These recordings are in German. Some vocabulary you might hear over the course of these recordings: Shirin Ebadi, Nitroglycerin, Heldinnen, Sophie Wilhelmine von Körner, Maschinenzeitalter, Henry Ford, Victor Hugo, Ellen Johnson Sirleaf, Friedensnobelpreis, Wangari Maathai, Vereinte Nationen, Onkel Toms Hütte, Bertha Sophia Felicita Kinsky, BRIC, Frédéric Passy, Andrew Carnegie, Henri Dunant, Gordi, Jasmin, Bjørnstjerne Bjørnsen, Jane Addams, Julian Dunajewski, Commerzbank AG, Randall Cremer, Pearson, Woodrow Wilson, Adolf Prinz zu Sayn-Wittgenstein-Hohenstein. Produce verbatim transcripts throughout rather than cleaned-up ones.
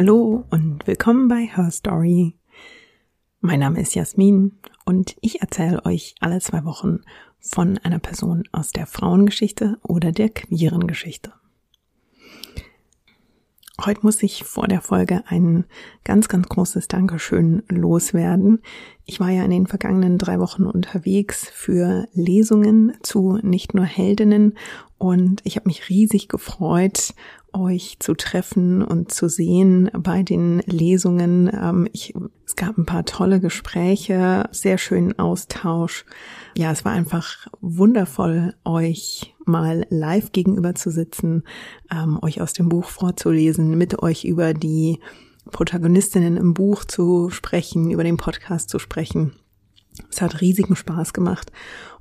Hallo und willkommen bei Her Story. Mein Name ist Jasmin und ich erzähle euch alle zwei Wochen von einer Person aus der Frauengeschichte oder der queeren Geschichte. Heute muss ich vor der Folge ein ganz, ganz großes Dankeschön loswerden. Ich war ja in den vergangenen drei Wochen unterwegs für Lesungen zu nicht nur Heldinnen und ich habe mich riesig gefreut, euch zu treffen und zu sehen bei den Lesungen. Ich, es gab ein paar tolle Gespräche, sehr schönen Austausch. Ja, es war einfach wundervoll, euch mal live gegenüber zu sitzen, euch aus dem Buch vorzulesen, mit euch über die Protagonistinnen im Buch zu sprechen, über den Podcast zu sprechen. Es hat riesigen Spaß gemacht.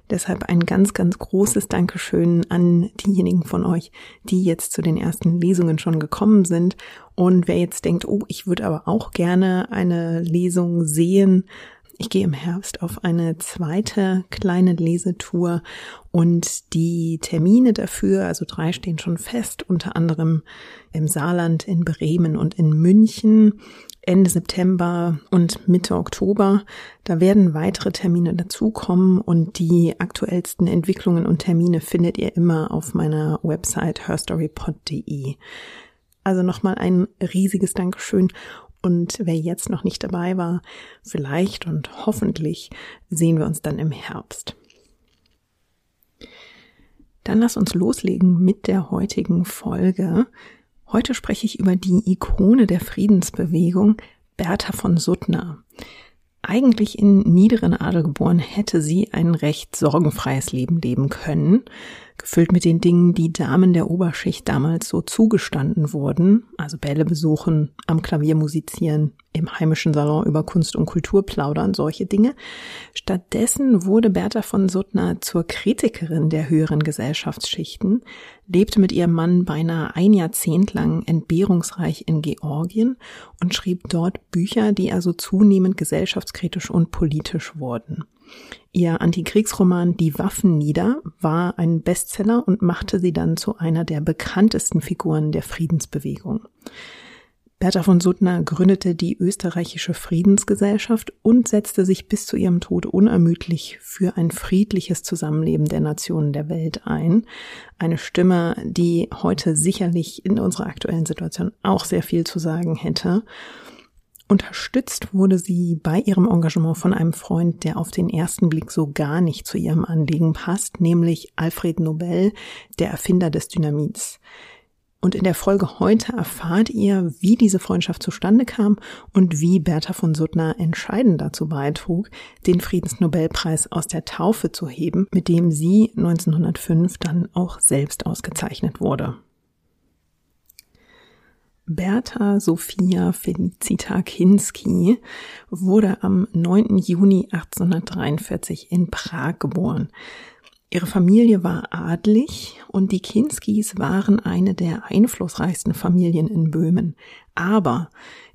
Deshalb ein ganz, ganz großes Dankeschön an diejenigen von euch, die jetzt zu den ersten Lesungen schon gekommen sind. Und wer jetzt denkt, oh, ich würde aber auch gerne eine Lesung sehen. Ich gehe im Herbst auf eine zweite kleine Lesetour und die Termine dafür, also drei stehen schon fest, unter anderem im Saarland, in Bremen und in München. Ende September und Mitte Oktober. Da werden weitere Termine dazukommen und die aktuellsten Entwicklungen und Termine findet ihr immer auf meiner Website her story pod punkt de. Also nochmal ein riesiges Dankeschön und wer jetzt noch nicht dabei war, vielleicht und hoffentlich sehen wir uns dann im Herbst. Dann lass uns loslegen mit der heutigen Folge. Heute spreche ich über die Ikone der Friedensbewegung, Bertha von Suttner. Eigentlich in niederen Adel geboren, hätte sie ein recht sorgenfreies Leben leben können, gefüllt mit den Dingen, die Damen der Oberschicht damals so zugestanden wurden, also Bälle besuchen, am Klavier musizieren, im heimischen Salon über Kunst und Kultur plaudern, solche Dinge. Stattdessen wurde Bertha von Suttner zur Kritikerin der höheren Gesellschaftsschichten, lebte mit ihrem Mann beinahe ein Jahrzehnt lang entbehrungsreich in Georgien und schrieb dort Bücher, die also zunehmend gesellschaftskritisch und politisch wurden. Ihr Antikriegsroman Die Waffen nieder war ein Bestseller und machte sie dann zu einer der bekanntesten Figuren der Friedensbewegung. Bertha von Suttner gründete die österreichische Friedensgesellschaft und setzte sich bis zu ihrem Tod unermüdlich für ein friedliches Zusammenleben der Nationen der Welt ein. Eine Stimme, die heute sicherlich in unserer aktuellen Situation auch sehr viel zu sagen hätte. Unterstützt wurde sie bei ihrem Engagement von einem Freund, der auf den ersten Blick so gar nicht zu ihrem Anliegen passt, nämlich Alfred Nobel, der Erfinder des Dynamits. Und in der Folge heute erfahrt ihr, wie diese Freundschaft zustande kam und wie Bertha von Suttner entscheidend dazu beitrug, den Friedensnobelpreis aus der Taufe zu heben, mit dem sie neunzehnhundertfünf dann auch selbst ausgezeichnet wurde. Bertha Sophia Felicita Kinsky wurde am neunten Juni achtzehnhundertdreiundvierzig in Prag geboren. Ihre Familie war adlig und die Kinskys waren eine der einflussreichsten Familien in Böhmen. Aber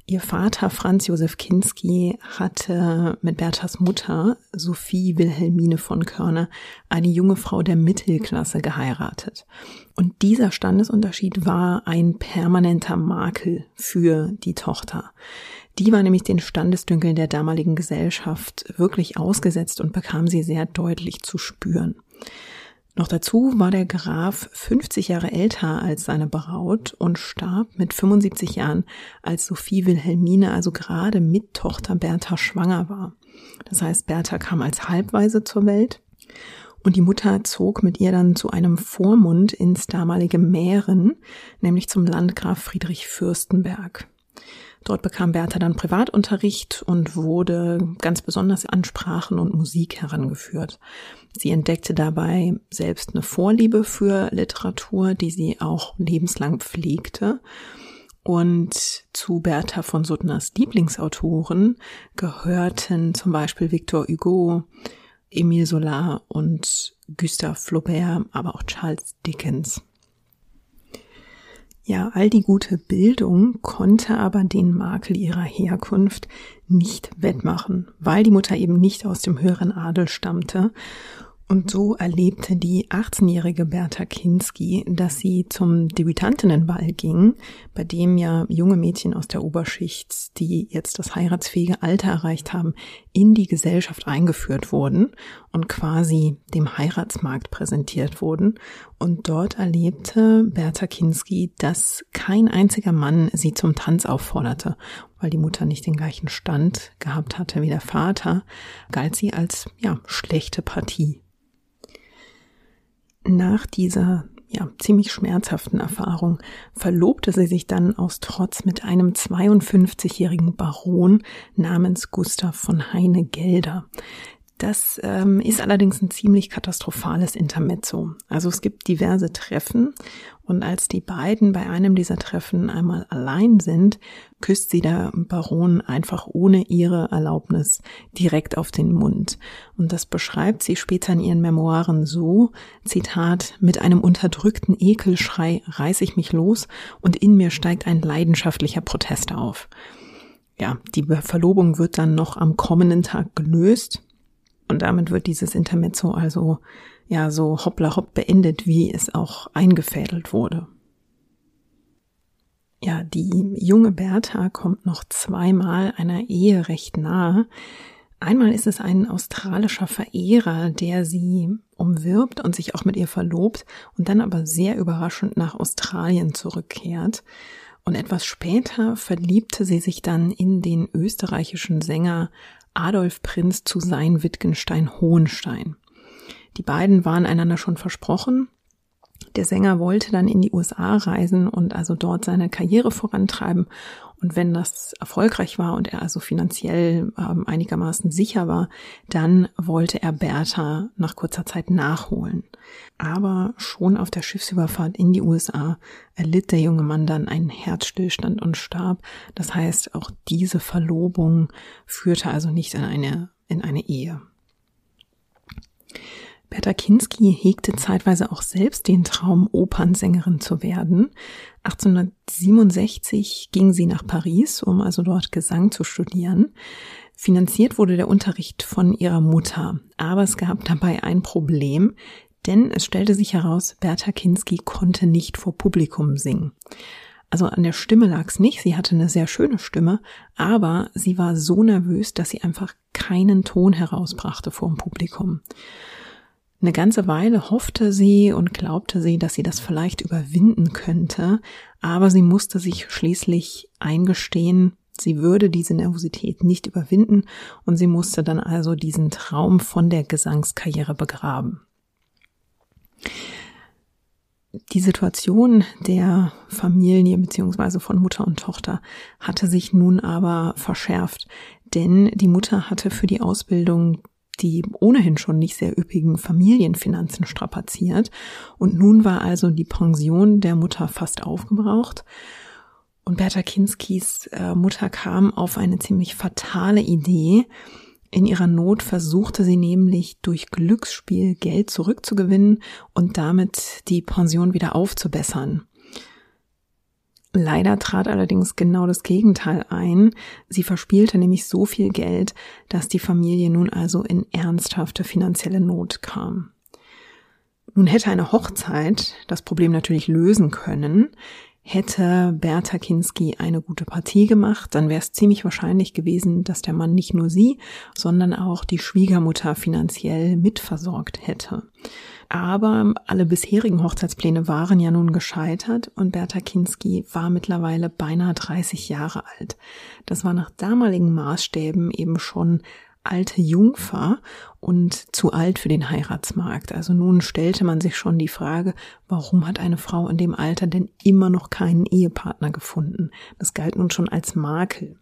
ihr Vater Franz Josef Kinsky hatte mit Berthas Mutter Sophie Wilhelmine von Körner eine junge Frau der Mittelklasse geheiratet. Und dieser Standesunterschied war ein permanenter Makel für die Tochter. Die war nämlich den Standesdünkeln der damaligen Gesellschaft wirklich ausgesetzt und bekam sie sehr deutlich zu spüren. Noch dazu war der Graf fünfzig Jahre älter als seine Braut und starb mit fünfundsiebzig Jahren, als Sophie Wilhelmine, also gerade mit Tochter Bertha, schwanger war. Das heißt, Bertha kam als Halbwaise zur Welt und die Mutter zog mit ihr dann zu einem Vormund ins damalige Mähren, nämlich zum Landgraf Friedrich Fürstenberg. Dort bekam Bertha dann Privatunterricht und wurde ganz besonders an Sprachen und Musik herangeführt. Sie entdeckte dabei selbst eine Vorliebe für Literatur, die sie auch lebenslang pflegte. Und zu Bertha von Suttners Lieblingsautoren gehörten zum Beispiel Victor Hugo, Emile Zola und Gustave Flaubert, aber auch Charles Dickens. Ja, all die gute Bildung konnte aber den Makel ihrer Herkunft nicht wettmachen, weil die Mutter eben nicht aus dem höheren Adel stammte. Und so erlebte die achtzehnjährige Bertha Kinsky, dass sie zum Debütantinnenball ging, bei dem ja junge Mädchen aus der Oberschicht, die jetzt das heiratsfähige Alter erreicht haben, in die Gesellschaft eingeführt wurden und quasi dem Heiratsmarkt präsentiert wurden. Und dort erlebte Bertha Kinsky, dass kein einziger Mann sie zum Tanz aufforderte. Weil die Mutter nicht den gleichen Stand gehabt hatte wie der Vater, galt sie als ja schlechte Partie. Nach dieser ja ziemlich schmerzhaften Erfahrung verlobte sie sich dann aus Trotz mit einem zweiundfünfzigjährigen Baron namens Gustav von Heine-Gelder. Das ähm, ist allerdings ein ziemlich katastrophales Intermezzo. Also es gibt diverse Treffen und als die beiden bei einem dieser Treffen einmal allein sind, küsst sie der Baron einfach ohne ihre Erlaubnis direkt auf den Mund. Und das beschreibt sie später in ihren Memoiren so, Zitat, mit einem unterdrückten Ekelschrei reiß ich mich los und in mir steigt ein leidenschaftlicher Protest auf. Ja, die Verlobung wird dann noch am kommenden Tag gelöst. Und damit wird dieses Intermezzo also ja so hoppla hopp beendet, wie es auch eingefädelt wurde. Ja, die junge Bertha kommt noch zweimal einer Ehe recht nahe. Einmal ist es ein australischer Verehrer, der sie umwirbt und sich auch mit ihr verlobt und dann aber sehr überraschend nach Australien zurückkehrt. Und etwas später verliebte sie sich dann in den österreichischen Sänger Adolf Prinz zu Sayn-Wittgenstein-Hohenstein. Die beiden waren einander schon versprochen. Der Sänger wollte dann in die U S A reisen und also dort seine Karriere vorantreiben. Und wenn das erfolgreich war und er also finanziell äh, einigermaßen sicher war, dann wollte er Bertha nach kurzer Zeit nachholen. Aber schon auf der Schiffsüberfahrt in die U S A erlitt der junge Mann dann einen Herzstillstand und starb. Das heißt, auch diese Verlobung führte also nicht in eine, in eine Ehe. Bertha Kinsky hegte zeitweise auch selbst den Traum, Opernsängerin zu werden. achtzehnhundertsiebenundsechzig ging sie nach Paris, um also dort Gesang zu studieren. Finanziert wurde der Unterricht von ihrer Mutter, aber es gab dabei ein Problem, denn es stellte sich heraus, Bertha Kinsky konnte nicht vor Publikum singen. Also an der Stimme lag's nicht, sie hatte eine sehr schöne Stimme, aber sie war so nervös, dass sie einfach keinen Ton herausbrachte vor dem Publikum. Eine ganze Weile hoffte sie und glaubte sie, dass sie das vielleicht überwinden könnte, aber sie musste sich schließlich eingestehen, sie würde diese Nervosität nicht überwinden und sie musste dann also diesen Traum von der Gesangskarriere begraben. Die Situation der Familie bzw. von Mutter und Tochter hatte sich nun aber verschärft, denn die Mutter hatte für die Ausbildung die ohnehin schon nicht sehr üppigen Familienfinanzen strapaziert. Und nun war also die Pension der Mutter fast aufgebraucht. Und Bertha Kinskys äh, Mutter kam auf eine ziemlich fatale Idee. In ihrer Not versuchte sie nämlich durch Glücksspiel Geld zurückzugewinnen und damit die Pension wieder aufzubessern. Leider trat allerdings genau das Gegenteil ein. Sie verspielte nämlich so viel Geld, dass die Familie nun also in ernsthafte finanzielle Not kam. Nun hätte eine Hochzeit das Problem natürlich lösen können. Hätte Bertha Kinsky eine gute Partie gemacht, dann wäre es ziemlich wahrscheinlich gewesen, dass der Mann nicht nur sie, sondern auch die Schwiegermutter finanziell mitversorgt hätte. Aber alle bisherigen Hochzeitspläne waren ja nun gescheitert und Bertha Kinsky war mittlerweile beinahe dreißig Jahre alt. Das war nach damaligen Maßstäben eben schon alte Jungfer und zu alt für den Heiratsmarkt. Also nun stellte man sich schon die Frage, warum hat eine Frau in dem Alter denn immer noch keinen Ehepartner gefunden? Das galt nun schon als Makel.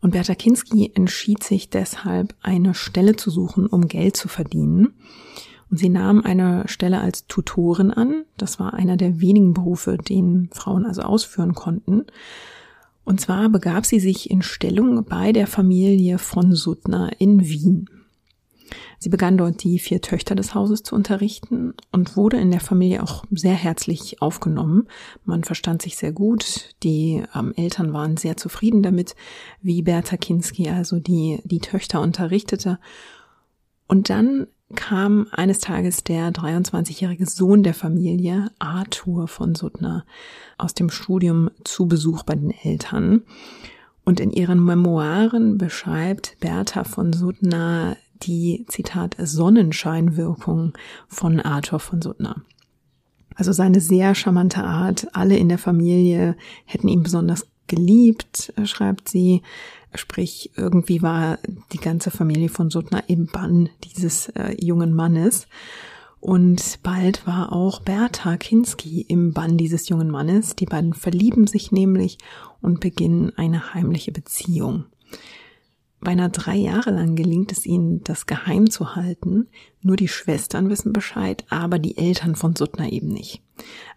Und Bertha Kinsky entschied sich deshalb, eine Stelle zu suchen, um Geld zu verdienen. Und sie nahm eine Stelle als Tutorin an. Das war einer der wenigen Berufe, den Frauen also ausführen konnten. Und zwar begab sie sich in Stellung bei der Familie von Suttner in Wien. Sie begann dort die vier Töchter des Hauses zu unterrichten und wurde in der Familie auch sehr herzlich aufgenommen. Man verstand sich sehr gut, die ähm, Eltern waren sehr zufrieden damit, wie Bertha Kinsky also die, die Töchter unterrichtete. Und dann kam eines Tages der dreiundzwanzigjährige Sohn der Familie, Arthur von Suttner, aus dem Studium zu Besuch bei den Eltern. Und in ihren Memoiren beschreibt Bertha von Suttner die, Zitat, Sonnenscheinwirkung von Arthur von Suttner. Also seine sehr charmante Art, alle in der Familie hätten ihn besonders geliebt, schreibt sie. Sprich, irgendwie war die ganze Familie von Suttner im Bann dieses äh, jungen Mannes. Und bald war auch Bertha Kinsky im Bann dieses jungen Mannes. Die beiden verlieben sich nämlich und beginnen eine heimliche Beziehung. Beinahe drei Jahre lang gelingt es ihnen, das geheim zu halten. Nur die Schwestern wissen Bescheid, aber die Eltern von Suttner eben nicht.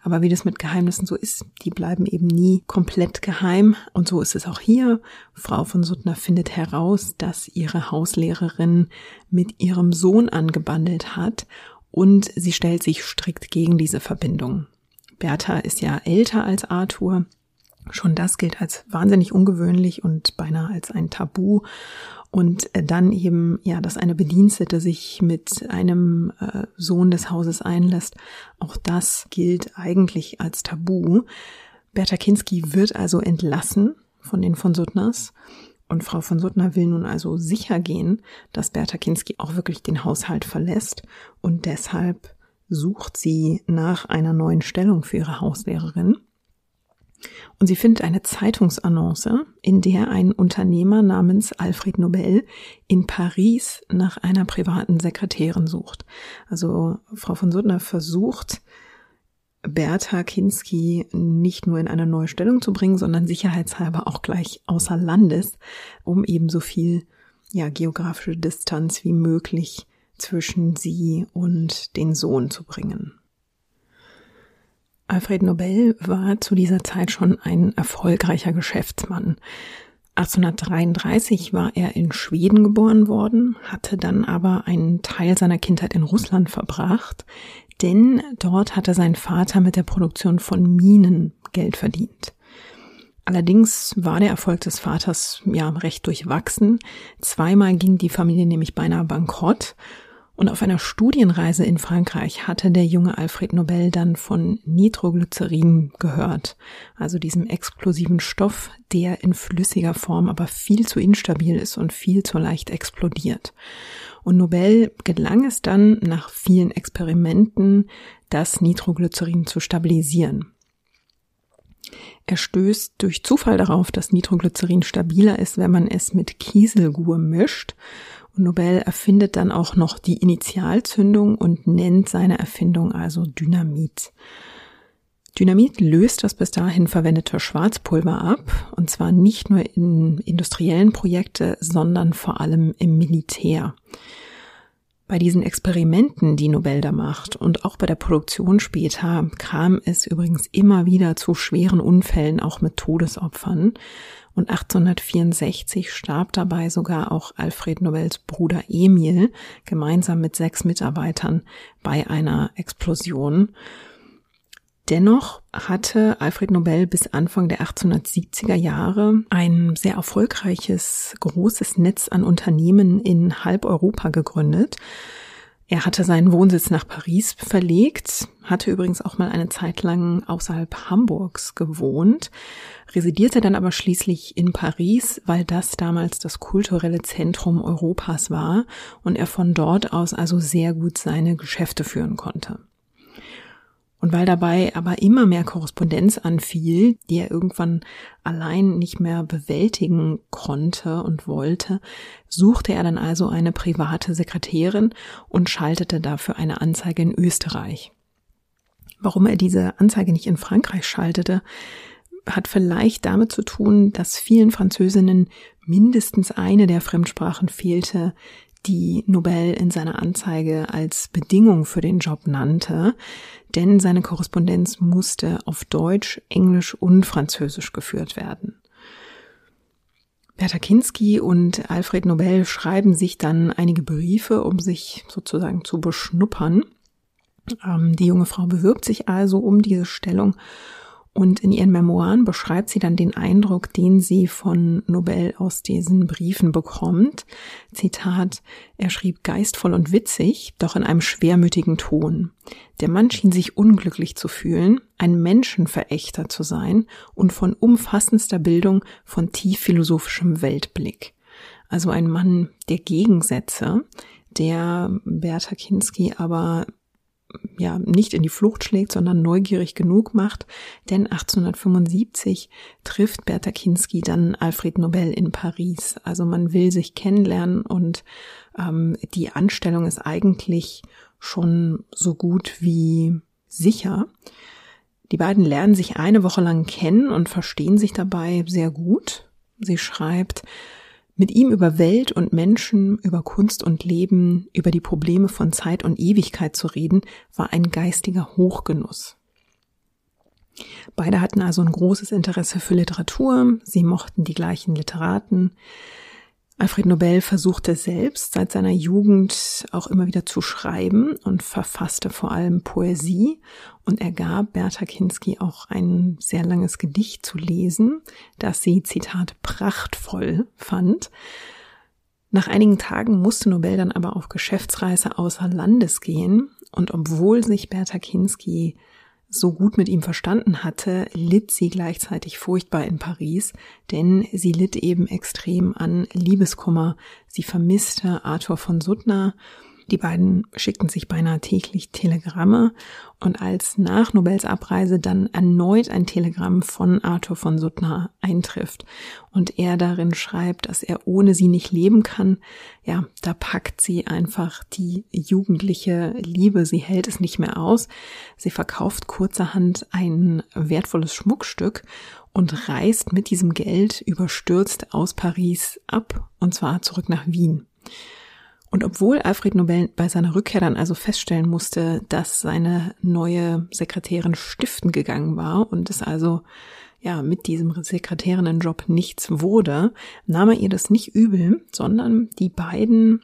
Aber wie das mit Geheimnissen so ist, die bleiben eben nie komplett geheim. Und so ist es auch hier. Frau von Suttner findet heraus, dass ihre Hauslehrerin mit ihrem Sohn angebandelt hat und sie stellt sich strikt gegen diese Verbindung. Bertha ist ja älter als Arthur. Schon das gilt als wahnsinnig ungewöhnlich und beinahe als ein Tabu. Und dann eben, ja, dass eine Bedienstete sich mit einem äh, Sohn des Hauses einlässt, auch das gilt eigentlich als Tabu. Bertha Kinsky wird also entlassen von den von Suttners. Und Frau von Suttner will nun also sicher gehen, dass Bertha Kinsky auch wirklich den Haushalt verlässt. Und deshalb sucht sie nach einer neuen Stellung für ihre Hauslehrerin. Und sie findet eine Zeitungsannonce, in der ein Unternehmer namens Alfred Nobel in Paris nach einer privaten Sekretärin sucht. Also Frau von Suttner versucht, Bertha Kinsky nicht nur in eine neue Stellung zu bringen, sondern sicherheitshalber auch gleich außer Landes, um eben so viel, ja, geografische Distanz wie möglich zwischen sie und den Sohn zu bringen. Alfred Nobel war zu dieser Zeit schon ein erfolgreicher Geschäftsmann. achtzehnhundertdreiunddreißig war er in Schweden geboren worden, hatte dann aber einen Teil seiner Kindheit in Russland verbracht, denn dort hatte sein Vater mit der Produktion von Minen Geld verdient. Allerdings war der Erfolg des Vaters ja recht durchwachsen. Zweimal ging die Familie nämlich beinahe bankrott. Und auf einer Studienreise in Frankreich hatte der junge Alfred Nobel dann von Nitroglycerin gehört, also diesem explosiven Stoff, der in flüssiger Form aber viel zu instabil ist und viel zu leicht explodiert. Und Nobel gelang es dann, nach vielen Experimenten das Nitroglycerin zu stabilisieren. Er stößt durch Zufall darauf, dass Nitroglycerin stabiler ist, wenn man es mit Kieselgur mischt. Und Nobel erfindet dann auch noch die Initialzündung und nennt seine Erfindung also Dynamit. Dynamit löst das bis dahin verwendete Schwarzpulver ab, und zwar nicht nur in industriellen Projekten, sondern vor allem im Militär. Bei diesen Experimenten, die Nobel da macht, und auch bei der Produktion später, kam es übrigens immer wieder zu schweren Unfällen, auch mit Todesopfern. Und achtzehnhundertvierundsechzig starb dabei sogar auch Alfred Nobels Bruder Emil gemeinsam mit sechs Mitarbeitern bei einer Explosion. Dennoch hatte Alfred Nobel bis Anfang der achtzehnhundertsiebziger Jahre ein sehr erfolgreiches, großes Netz an Unternehmen in halb Europa gegründet. Er hatte seinen Wohnsitz nach Paris verlegt, hatte übrigens auch mal eine Zeit lang außerhalb Hamburgs gewohnt, residierte dann aber schließlich in Paris, weil das damals das kulturelle Zentrum Europas war und er von dort aus also sehr gut seine Geschäfte führen konnte. Und weil dabei aber immer mehr Korrespondenz anfiel, die er irgendwann allein nicht mehr bewältigen konnte und wollte, suchte er dann also eine private Sekretärin und schaltete dafür eine Anzeige in Österreich. Warum er diese Anzeige nicht in Frankreich schaltete, hat vielleicht damit zu tun, dass vielen Französinnen mindestens eine der Fremdsprachen fehlte, die Nobel in seiner Anzeige als Bedingung für den Job nannte, denn seine Korrespondenz musste auf Deutsch, Englisch und Französisch geführt werden. Bertha Kinsky und Alfred Nobel schreiben sich dann einige Briefe, um sich sozusagen zu beschnuppern. Die junge Frau bewirbt sich also um diese Stellung Und in ihren Memoiren beschreibt sie dann den Eindruck, den sie von Nobel aus diesen Briefen bekommt. Zitat, er schrieb geistvoll und witzig, doch in einem schwermütigen Ton. Der Mann schien sich unglücklich zu fühlen, ein Menschenverächter zu sein und von umfassendster Bildung, von tief philosophischem Weltblick. Also ein Mann der Gegensätze, der Bertha Kinsky aber ja nicht in die Flucht schlägt, sondern neugierig genug macht, denn achtzehnhundertfünfundsiebzig trifft Bertha Kinsky dann Alfred Nobel in Paris. Also man will sich kennenlernen und ähm, die Anstellung ist eigentlich schon so gut wie sicher. Die beiden lernen sich eine Woche lang kennen und verstehen sich dabei sehr gut. Sie schreibt, mit ihm über Welt und Menschen, über Kunst und Leben, über die Probleme von Zeit und Ewigkeit zu reden, war ein geistiger Hochgenuss. Beide hatten also ein großes Interesse für Literatur, sie mochten die gleichen Literaten. Alfred Nobel versuchte selbst seit seiner Jugend auch immer wieder zu schreiben und verfasste vor allem Poesie und er gab Bertha Kinsky auch ein sehr langes Gedicht zu lesen, das sie, Zitat, prachtvoll fand. Nach einigen Tagen musste Nobel dann aber auf Geschäftsreise außer Landes gehen und obwohl sich Bertha Kinsky so gut mit ihm verstanden hatte, litt sie gleichzeitig furchtbar in Paris, denn sie litt eben extrem an Liebeskummer. Sie vermisste Arthur von Suttner. Die beiden schickten sich beinahe täglich Telegramme und als nach Nobels Abreise dann erneut ein Telegramm von Arthur von Suttner eintrifft und er darin schreibt, dass er ohne sie nicht leben kann, ja, da packt sie einfach die jugendliche Liebe, sie hält es nicht mehr aus, sie verkauft kurzerhand ein wertvolles Schmuckstück und reist mit diesem Geld überstürzt aus Paris ab und zwar zurück nach Wien. Und obwohl Alfred Nobel bei seiner Rückkehr dann also feststellen musste, dass seine neue Sekretärin stiften gegangen war und es also ja mit diesem Sekretärinnenjob nichts wurde, nahm er ihr das nicht übel, sondern die beiden,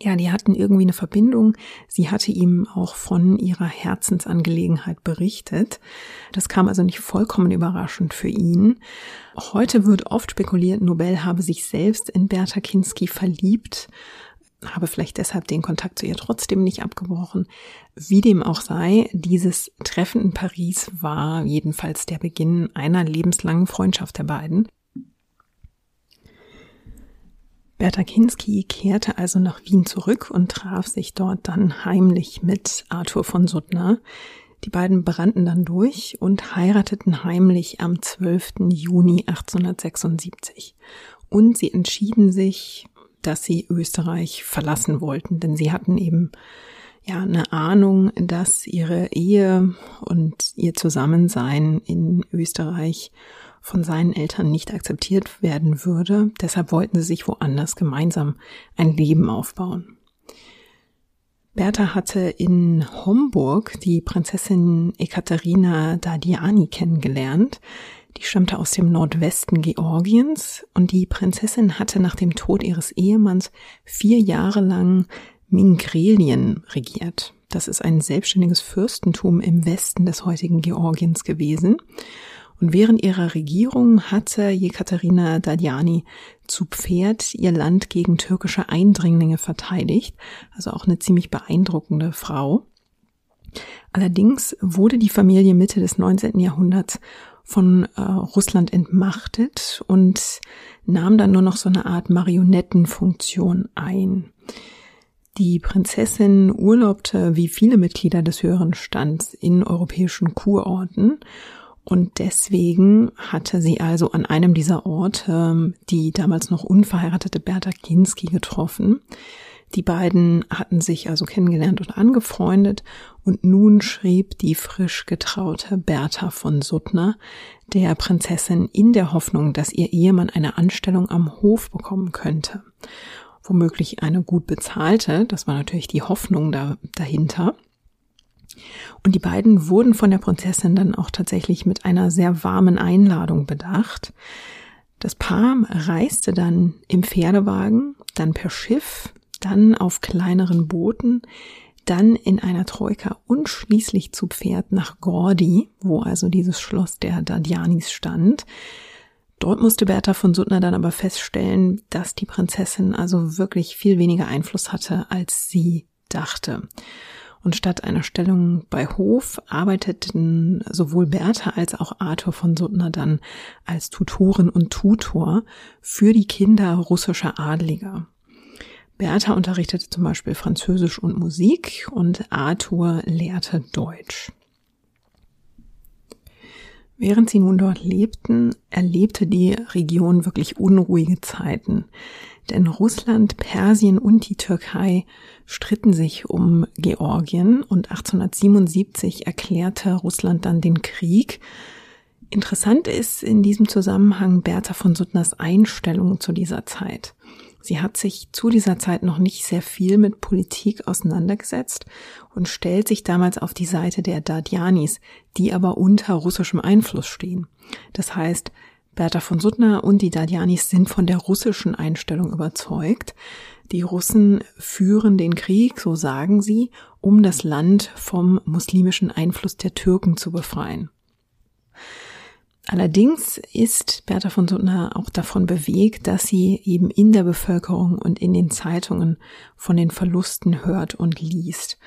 ja, die hatten irgendwie eine Verbindung. Sie hatte ihm auch von ihrer Herzensangelegenheit berichtet. Das kam also nicht vollkommen überraschend für ihn. Heute wird oft spekuliert, Nobel habe sich selbst in Bertha Kinsky verliebt, habe vielleicht deshalb den Kontakt zu ihr trotzdem nicht abgebrochen. Wie dem auch sei, dieses Treffen in Paris war jedenfalls der Beginn einer lebenslangen Freundschaft der beiden. Bertha Kinsky kehrte also nach Wien zurück und traf sich dort dann heimlich mit Arthur von Suttner. Die beiden brannten dann durch und heirateten heimlich am zwölften Juni achtzehnhundertsechsundsiebzig. Und sie entschieden sich, dass sie Österreich verlassen wollten, denn sie hatten eben ja eine Ahnung, dass ihre Ehe und ihr Zusammensein in Österreich von seinen Eltern nicht akzeptiert werden würde. Deshalb wollten sie sich woanders gemeinsam ein Leben aufbauen. Bertha hatte in Homburg die Prinzessin Ekaterina Dadiani kennengelernt. Die stammte aus dem Nordwesten Georgiens und die Prinzessin hatte nach dem Tod ihres Ehemanns vier Jahre lang Mingrelien regiert. Das ist ein selbstständiges Fürstentum im Westen des heutigen Georgiens gewesen. Und während ihrer Regierung hatte Ekaterina Dadiani zu Pferd ihr Land gegen türkische Eindringlinge verteidigt, also auch eine ziemlich beeindruckende Frau. Allerdings wurde die Familie Mitte des neunzehnten Jahrhunderts von äh, Russland entmachtet und nahm dann nur noch so eine Art Marionettenfunktion ein. Die Prinzessin urlaubte wie viele Mitglieder des höheren Stands in europäischen Kurorten. Und deswegen hatte sie also an einem dieser Orte die damals noch unverheiratete Bertha Kinsky getroffen. Die beiden hatten sich also kennengelernt und angefreundet und nun schrieb die frisch getraute Bertha von Suttner der Prinzessin in der Hoffnung, dass ihr Ehemann eine Anstellung am Hof bekommen könnte. Womöglich eine gut bezahlte, das war natürlich die Hoffnung da, dahinter. Und die beiden wurden von der Prinzessin dann auch tatsächlich mit einer sehr warmen Einladung bedacht. Das Paar reiste dann im Pferdewagen, dann per Schiff, dann auf kleineren Booten, dann in einer Troika und schließlich zu Pferd nach Gordi, wo also dieses Schloss der Dadianis stand. Dort musste Bertha von Suttner dann aber feststellen, dass die Prinzessin also wirklich viel weniger Einfluss hatte, als sie dachte. Und statt einer Stellung bei Hof arbeiteten sowohl Bertha als auch Arthur von Suttner dann als Tutorin und Tutor für die Kinder russischer Adliger. Bertha unterrichtete zum Beispiel Französisch und Musik und Arthur lehrte Deutsch. Während sie nun dort lebten, erlebte die Region wirklich unruhige Zeiten. Denn Russland, Persien und die Türkei stritten sich um Georgien und achtzehnhundertsiebenundsiebzig erklärte Russland dann den Krieg. Interessant ist in diesem Zusammenhang Bertha von Suttners Einstellung zu dieser Zeit. Sie hat sich zu dieser Zeit noch nicht sehr viel mit Politik auseinandergesetzt und stellt sich damals auf die Seite der Dadianis, die aber unter russischem Einfluss stehen. Das heißt, Bertha von Suttner und die Dadianis sind von der russischen Einstellung überzeugt. Die Russen führen den Krieg, so sagen sie, um das Land vom muslimischen Einfluss der Türken zu befreien. Allerdings ist Bertha von Suttner auch davon bewegt, dass sie eben in der Bevölkerung und in den Zeitungen von den Verlusten hört und liest.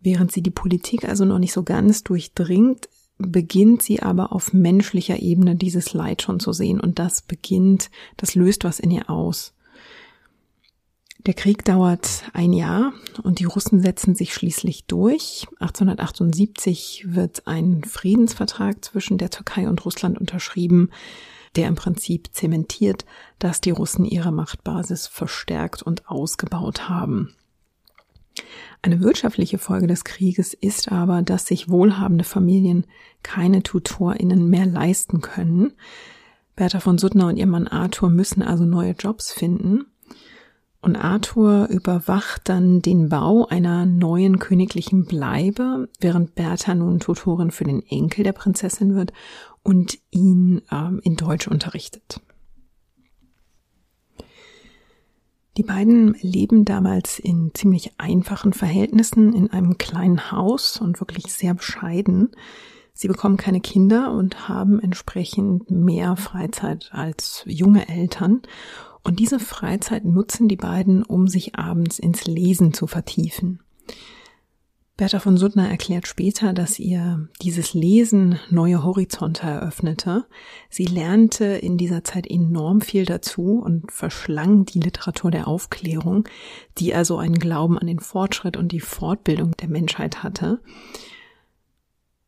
Während sie die Politik also noch nicht so ganz durchdringt, beginnt sie aber auf menschlicher Ebene dieses Leid schon zu sehen und das beginnt, das löst was in ihr aus. Der Krieg dauert ein Jahr und die Russen setzen sich schließlich durch. achtzehnhundertachtundsiebzig wird ein Friedensvertrag zwischen der Türkei und Russland unterschrieben, der im Prinzip zementiert, dass die Russen ihre Machtbasis verstärkt und ausgebaut haben. Eine wirtschaftliche Folge des Krieges ist aber, dass sich wohlhabende Familien keine TutorInnen mehr leisten können. Bertha von Suttner und ihr Mann Arthur müssen also neue Jobs finden. Und Arthur überwacht dann den Bau einer neuen königlichen Bleibe, während Bertha nun Tutorin für den Enkel der Prinzessin wird und ihn ähm, in Deutsch unterrichtet. Die beiden leben damals in ziemlich einfachen Verhältnissen in einem kleinen Haus und wirklich sehr bescheiden. Sie bekommen keine Kinder und haben entsprechend mehr Freizeit als junge Eltern. Und diese Freizeit nutzen die beiden, um sich abends ins Lesen zu vertiefen. Bertha von Suttner erklärt später, dass ihr dieses Lesen neue Horizonte eröffnete. Sie lernte in dieser Zeit enorm viel dazu und verschlang die Literatur der Aufklärung, die also einen Glauben an den Fortschritt und die Fortbildung der Menschheit hatte.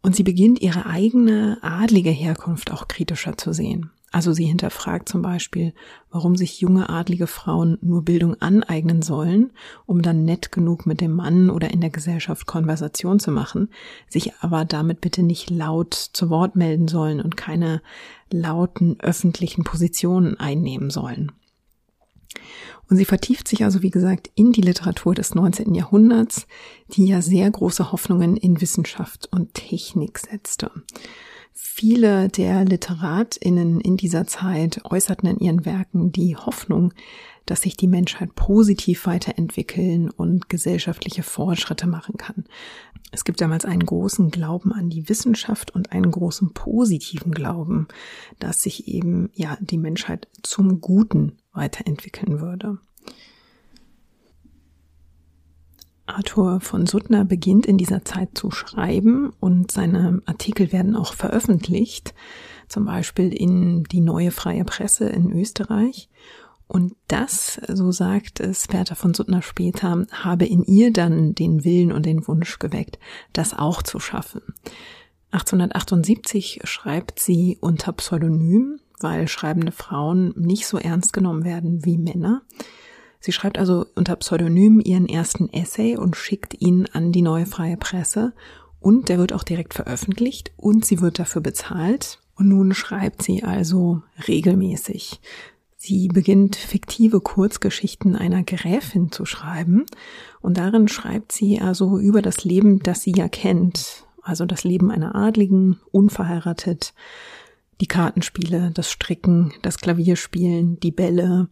Und sie beginnt, ihre eigene adlige Herkunft auch kritischer zu sehen. Also sie hinterfragt zum Beispiel, warum sich junge adlige Frauen nur Bildung aneignen sollen, um dann nett genug mit dem Mann oder in der Gesellschaft Konversation zu machen, sich aber damit bitte nicht laut zu Wort melden sollen und keine lauten öffentlichen Positionen einnehmen sollen. Und sie vertieft sich also, wie gesagt, in die Literatur des neunzehnten Jahrhunderts, die ja sehr große Hoffnungen in Wissenschaft und Technik setzte. Viele der LiteratInnen in dieser Zeit äußerten in ihren Werken die Hoffnung, dass sich die Menschheit positiv weiterentwickeln und gesellschaftliche Fortschritte machen kann. Es gibt damals einen großen Glauben an die Wissenschaft und einen großen positiven Glauben, dass sich eben ja die Menschheit zum Guten weiterentwickeln würde. Arthur von Suttner beginnt in dieser Zeit zu schreiben und seine Artikel werden auch veröffentlicht, zum Beispiel in die Neue Freie Presse in Österreich. Und das, so sagt es Bertha von Suttner später, habe in ihr dann den Willen und den Wunsch geweckt, das auch zu schaffen. achtzehnhundertachtundsiebzig schreibt sie unter Pseudonym, weil schreibende Frauen nicht so ernst genommen werden wie Männer. Sie schreibt also unter Pseudonym ihren ersten Essay und schickt ihn an die Neue Freie Presse und der wird auch direkt veröffentlicht und sie wird dafür bezahlt und nun schreibt sie also regelmäßig. Sie beginnt fiktive Kurzgeschichten einer Gräfin zu schreiben und darin schreibt sie also über das Leben, das sie ja kennt, also das Leben einer Adligen, unverheiratet, die Kartenspiele, das Stricken, das Klavierspielen, die Bälle,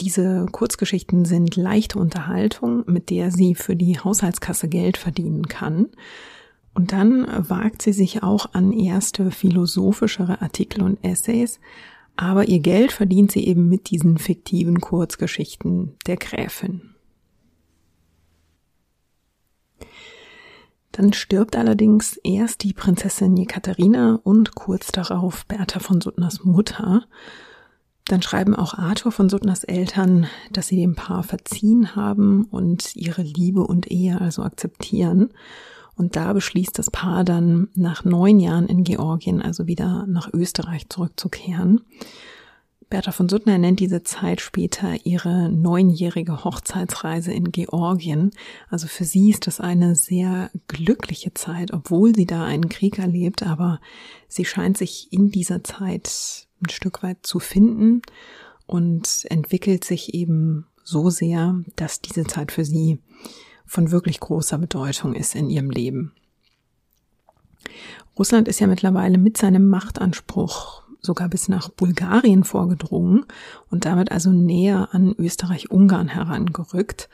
Diese Kurzgeschichten sind leichte Unterhaltung, mit der sie für die Haushaltskasse Geld verdienen kann. Und dann wagt sie sich auch an erste philosophischere Artikel und Essays, aber ihr Geld verdient sie eben mit diesen fiktiven Kurzgeschichten der Gräfin. Dann stirbt allerdings erst die Prinzessin Ekaterina und kurz darauf Bertha von Suttners Mutter. Dann schreiben auch Arthur von Suttners Eltern, dass sie dem Paar verziehen haben und ihre Liebe und Ehe also akzeptieren. Und da beschließt das Paar dann, nach neun Jahren in Georgien, also wieder nach Österreich zurückzukehren. Bertha von Suttner nennt diese Zeit später ihre neunjährige Hochzeitsreise in Georgien. Also für sie ist das eine sehr glückliche Zeit, obwohl sie da einen Krieg erlebt, aber sie scheint sich in dieser Zeit ein Stück weit zu finden und entwickelt sich eben so sehr, dass diese Zeit für sie von wirklich großer Bedeutung ist in ihrem Leben. Russland ist ja mittlerweile mit seinem Machtanspruch sogar bis nach Bulgarien vorgedrungen und damit also näher an Österreich-Ungarn herangerückt.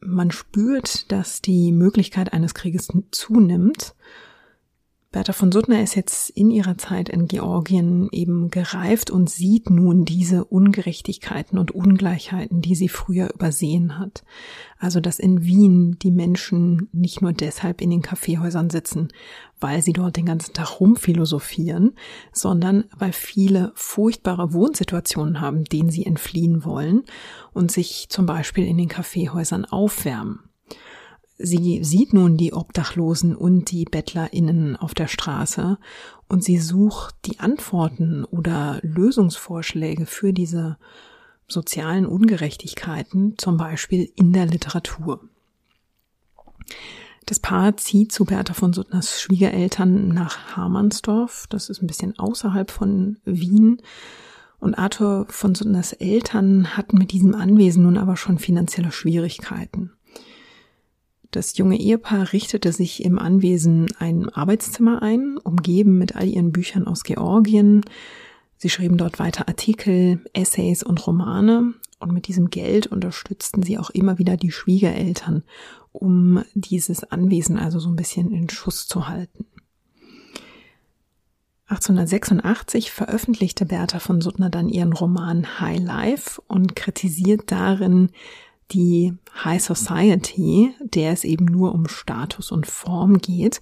Man spürt, dass die Möglichkeit eines Krieges zunimmt. Bertha von Suttner ist jetzt in ihrer Zeit in Georgien eben gereift und sieht nun diese Ungerechtigkeiten und Ungleichheiten, die sie früher übersehen hat. Also, dass in Wien die Menschen nicht nur deshalb in den Kaffeehäusern sitzen, weil sie dort den ganzen Tag rumphilosophieren, sondern weil viele furchtbare Wohnsituationen haben, denen sie entfliehen wollen und sich zum Beispiel in den Kaffeehäusern aufwärmen. Sie sieht nun die Obdachlosen und die BettlerInnen auf der Straße und sie sucht die Antworten oder Lösungsvorschläge für diese sozialen Ungerechtigkeiten, zum Beispiel in der Literatur. Das Paar zieht zu Bertha von Suttners Schwiegereltern nach Hermannsdorf, das ist ein bisschen außerhalb von Wien. Und Arthur von Suttners Eltern hatten mit diesem Anwesen nun aber schon finanzielle Schwierigkeiten. Das junge Ehepaar richtete sich im Anwesen ein Arbeitszimmer ein, umgeben mit all ihren Büchern aus Georgien. Sie schrieben dort weiter Artikel, Essays und Romane und mit diesem Geld unterstützten sie auch immer wieder die Schwiegereltern, um dieses Anwesen also so ein bisschen in Schuss zu halten. achtzehnhundertsechsundachtzig veröffentlichte Bertha von Suttner dann ihren Roman High Life und kritisiert darin die High Society, der es eben nur um Status und Form geht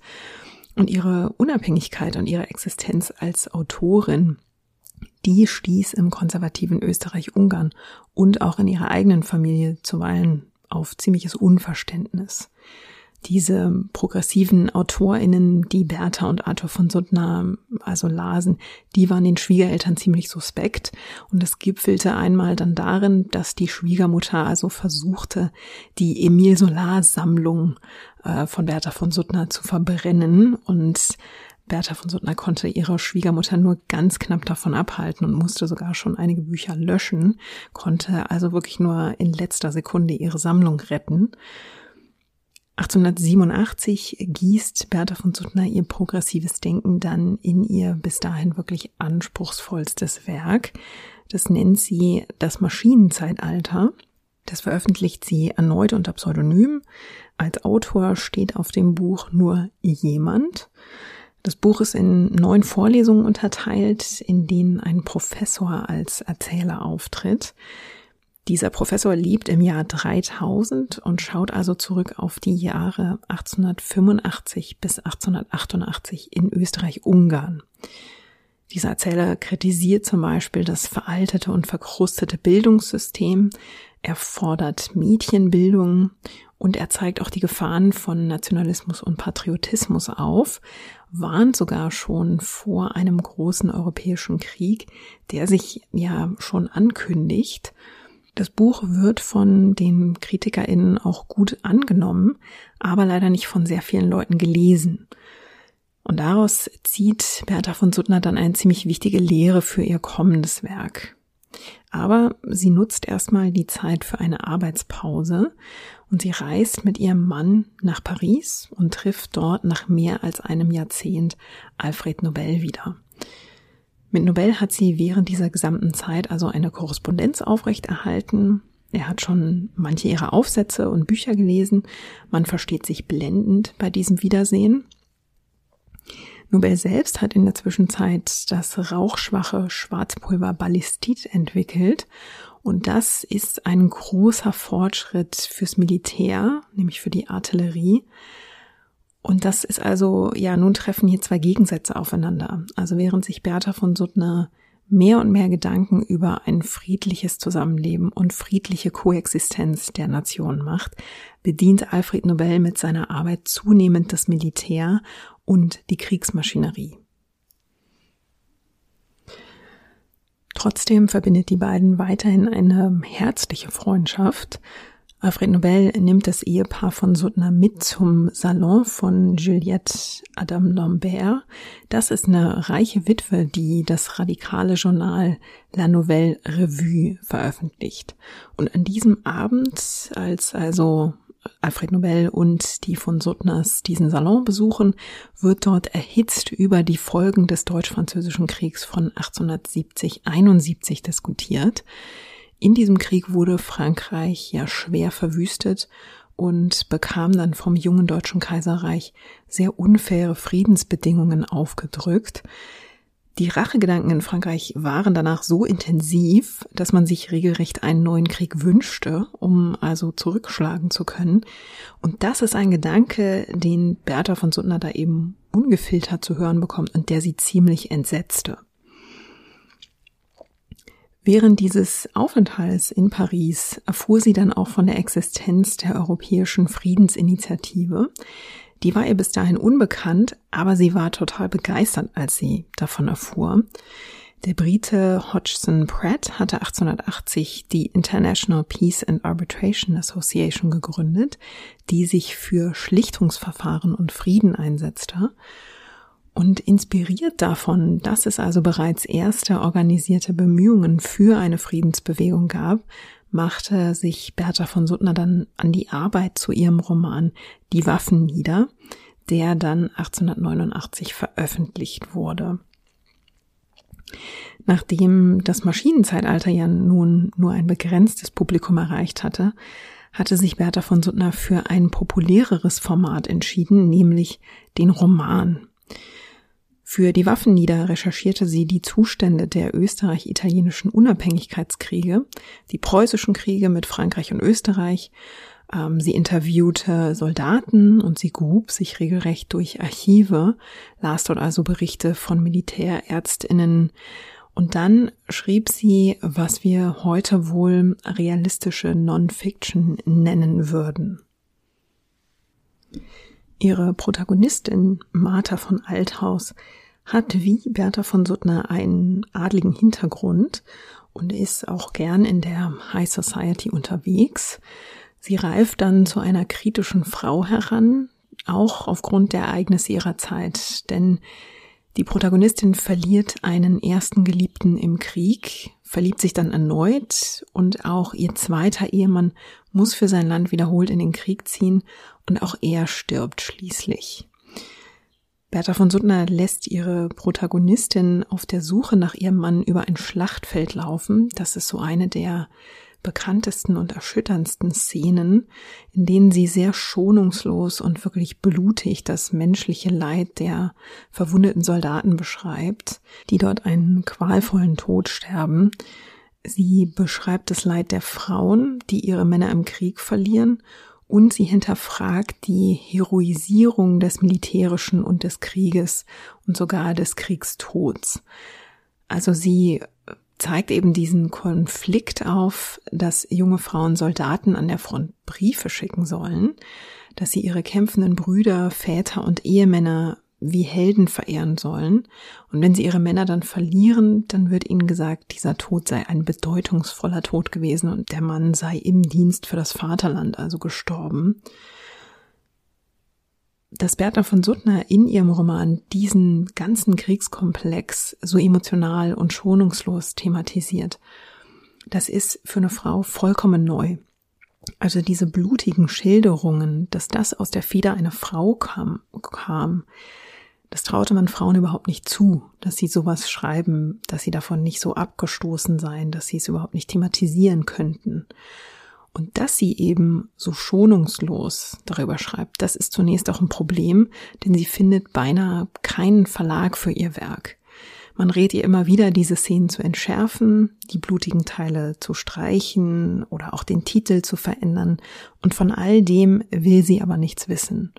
und ihre Unabhängigkeit und ihre Existenz als Autorin, die stieß im konservativen Österreich-Ungarn und auch in ihrer eigenen Familie zuweilen auf ziemliches Unverständnis. Diese progressiven AutorInnen, die Bertha und Arthur von Suttner also lasen, die waren den Schwiegereltern ziemlich suspekt. Und das gipfelte einmal dann darin, dass die Schwiegermutter also versuchte, die Emile Zola Sammlung äh, von Bertha von Suttner zu verbrennen. Und Bertha von Suttner konnte ihre Schwiegermutter nur ganz knapp davon abhalten und musste sogar schon einige Bücher löschen, konnte also wirklich nur in letzter Sekunde ihre Sammlung retten. achtzehnhundertsiebenundachtzig gießt Bertha von Suttner ihr progressives Denken dann in ihr bis dahin wirklich anspruchsvollstes Werk. Das nennt sie das Maschinenzeitalter. Das veröffentlicht sie erneut unter Pseudonym. Als Autor steht auf dem Buch nur jemand. Das Buch ist in neun Vorlesungen unterteilt, in denen ein Professor als Erzähler auftritt. Dieser Professor lebt im Jahr dreitausend und schaut also zurück auf die Jahre achtzehnhundertfünfundachtzig bis achtzehnhundertachtundachtzig in Österreich-Ungarn. Dieser Erzähler kritisiert zum Beispiel das veraltete und verkrustete Bildungssystem, er fordert Mädchenbildung und er zeigt auch die Gefahren von Nationalismus und Patriotismus auf, warnt sogar schon vor einem großen europäischen Krieg, der sich ja schon ankündigt. Das Buch wird von den KritikerInnen auch gut angenommen, aber leider nicht von sehr vielen Leuten gelesen. Und daraus zieht Bertha von Suttner dann eine ziemlich wichtige Lehre für ihr kommendes Werk. Aber sie nutzt erstmal die Zeit für eine Arbeitspause und sie reist mit ihrem Mann nach Paris und trifft dort nach mehr als einem Jahrzehnt Alfred Nobel wieder. Mit Nobel hat sie während dieser gesamten Zeit also eine Korrespondenz aufrechterhalten. Er hat schon manche ihrer Aufsätze und Bücher gelesen. Man versteht sich blendend bei diesem Wiedersehen. Nobel selbst hat in der Zwischenzeit das rauchschwache Schwarzpulver Ballistit entwickelt. Und das ist ein großer Fortschritt fürs Militär, nämlich für die Artillerie. Und das ist also, ja, nun treffen hier zwei Gegensätze aufeinander. Also während sich Bertha von Suttner mehr und mehr Gedanken über ein friedliches Zusammenleben und friedliche Koexistenz der Nationen macht, bedient Alfred Nobel mit seiner Arbeit zunehmend das Militär und die Kriegsmaschinerie. Trotzdem verbindet die beiden weiterhin eine herzliche Freundschaft. Alfred Nobel nimmt das Ehepaar von Suttner mit zum Salon von Juliette Adam Lambert. Das ist eine reiche Witwe, die das radikale Journal La Nouvelle Revue veröffentlicht. Und an diesem Abend, als also Alfred Nobel und die von Suttners diesen Salon besuchen, wird dort erhitzt über die Folgen des Deutsch-Französischen Kriegs von achtzehnhundertsiebzig einundsiebzig diskutiert. In diesem Krieg wurde Frankreich ja schwer verwüstet und bekam dann vom jungen Deutschen Kaiserreich sehr unfaire Friedensbedingungen aufgedrückt. Die Rachegedanken in Frankreich waren danach so intensiv, dass man sich regelrecht einen neuen Krieg wünschte, um also zurückschlagen zu können. Und das ist ein Gedanke, den Bertha von Suttner da eben ungefiltert zu hören bekommt und der sie ziemlich entsetzte. Während dieses Aufenthalts in Paris erfuhr sie dann auch von der Existenz der Europäischen Friedensinitiative. Die war ihr bis dahin unbekannt, aber sie war total begeistert, als sie davon erfuhr. Der Brite Hodgson Pratt hatte achtzehnhundertachtzig die International Peace and Arbitration Association gegründet, die sich für Schlichtungsverfahren und Frieden einsetzte. Und inspiriert davon, dass es also bereits erste organisierte Bemühungen für eine Friedensbewegung gab, machte sich Bertha von Suttner dann an die Arbeit zu ihrem Roman Die Waffen nieder, der dann achtzehnhundertneunundachtzig veröffentlicht wurde. Nachdem das Maschinenzeitalter ja nun nur ein begrenztes Publikum erreicht hatte, hatte sich Bertha von Suttner für ein populäreres Format entschieden, nämlich den Roman. Für Die Waffen nieder recherchierte sie die Zustände der österreich-italienischen Unabhängigkeitskriege, die preußischen Kriege mit Frankreich und Österreich. Sie interviewte Soldaten und sie grub sich regelrecht durch Archive, las dort also Berichte von MilitärärztInnen. Und dann schrieb sie, was wir heute wohl realistische Non-Fiction nennen würden. Ihre Protagonistin Martha von Althaus hat wie Bertha von Suttner einen adligen Hintergrund und ist auch gern in der High Society unterwegs. Sie reift dann zu einer kritischen Frau heran, auch aufgrund der Ereignisse ihrer Zeit, denn die Protagonistin verliert einen ersten Geliebten im Krieg, verliebt sich dann erneut und auch ihr zweiter Ehemann muss für sein Land wiederholt in den Krieg ziehen und auch er stirbt schließlich. Bertha von Suttner lässt ihre Protagonistin auf der Suche nach ihrem Mann über ein Schlachtfeld laufen. Das ist so eine der bekanntesten und erschütterndsten Szenen, in denen sie sehr schonungslos und wirklich blutig das menschliche Leid der verwundeten Soldaten beschreibt, die dort einen qualvollen Tod sterben. Sie beschreibt das Leid der Frauen, die ihre Männer im Krieg verlieren, und sie hinterfragt die Heroisierung des Militärischen und des Krieges und sogar des Kriegstods. Also sie zeigt eben diesen Konflikt auf, dass junge Frauen Soldaten an der Front Briefe schicken sollen, dass sie ihre kämpfenden Brüder, Väter und Ehemänner wie Helden verehren sollen. Und wenn sie ihre Männer dann verlieren, dann wird ihnen gesagt, dieser Tod sei ein bedeutungsvoller Tod gewesen und der Mann sei im Dienst für das Vaterland also gestorben. Dass Bertha von Suttner in ihrem Roman diesen ganzen Kriegskomplex so emotional und schonungslos thematisiert, das ist für eine Frau vollkommen neu. Also diese blutigen Schilderungen, dass das aus der Feder einer Frau kam, kam, Das traute man Frauen überhaupt nicht zu, dass sie sowas schreiben, dass sie davon nicht so abgestoßen seien, dass sie es überhaupt nicht thematisieren könnten. Und dass sie eben so schonungslos darüber schreibt, das ist zunächst auch ein Problem, denn sie findet beinahe keinen Verlag für ihr Werk. Man rät ihr immer wieder, diese Szenen zu entschärfen, die blutigen Teile zu streichen oder auch den Titel zu verändern. Und von all dem will sie aber nichts wissen.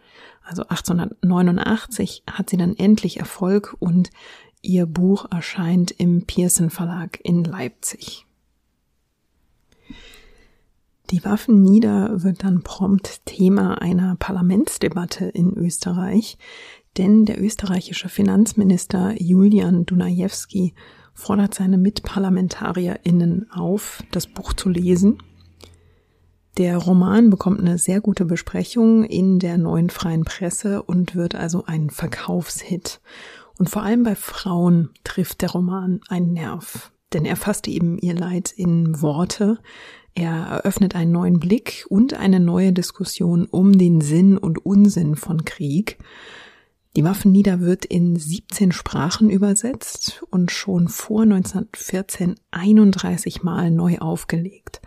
Also achtzehnhundertneunundachtzig hat sie dann endlich Erfolg und ihr Buch erscheint im Pearson Verlag in Leipzig. Die Waffen nieder wird dann prompt Thema einer Parlamentsdebatte in Österreich, denn der österreichische Finanzminister Julian Dunajewski fordert seine MitparlamentarierInnen auf, das Buch zu lesen. Der Roman bekommt eine sehr gute Besprechung in der Neuen Freien Presse und wird also ein Verkaufshit. Und vor allem bei Frauen trifft der Roman einen Nerv, denn er fasst eben ihr Leid in Worte. Er eröffnet einen neuen Blick und eine neue Diskussion um den Sinn und Unsinn von Krieg. Die Waffen nieder wird in siebzehn Sprachen übersetzt und schon vor neunzehnhundertvierzehn einunddreißig Mal neu aufgelegt.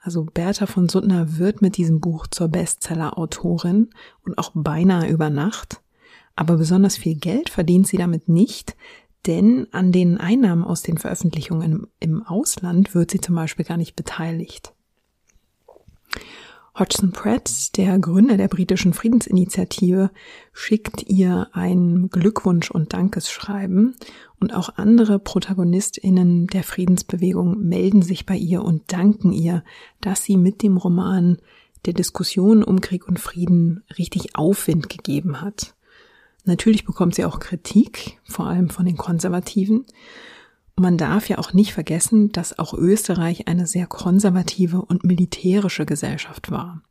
Also Bertha von Suttner wird mit diesem Buch zur Bestseller-Autorin und auch beinahe über Nacht. Aber besonders viel Geld verdient sie damit nicht, denn an den Einnahmen aus den Veröffentlichungen im Ausland wird sie zum Beispiel gar nicht beteiligt. Hodgson Pratt, der Gründer der britischen Friedensinitiative, schickt ihr ein Glückwunsch- und Dankeschreiben und auch andere ProtagonistInnen der Friedensbewegung melden sich bei ihr und danken ihr, dass sie mit dem Roman der Diskussion um Krieg und Frieden richtig Aufwind gegeben hat. Natürlich bekommt sie auch Kritik, vor allem von den Konservativen. Man darf ja auch nicht vergessen, dass auch Österreich eine sehr konservative und militärische Gesellschaft war.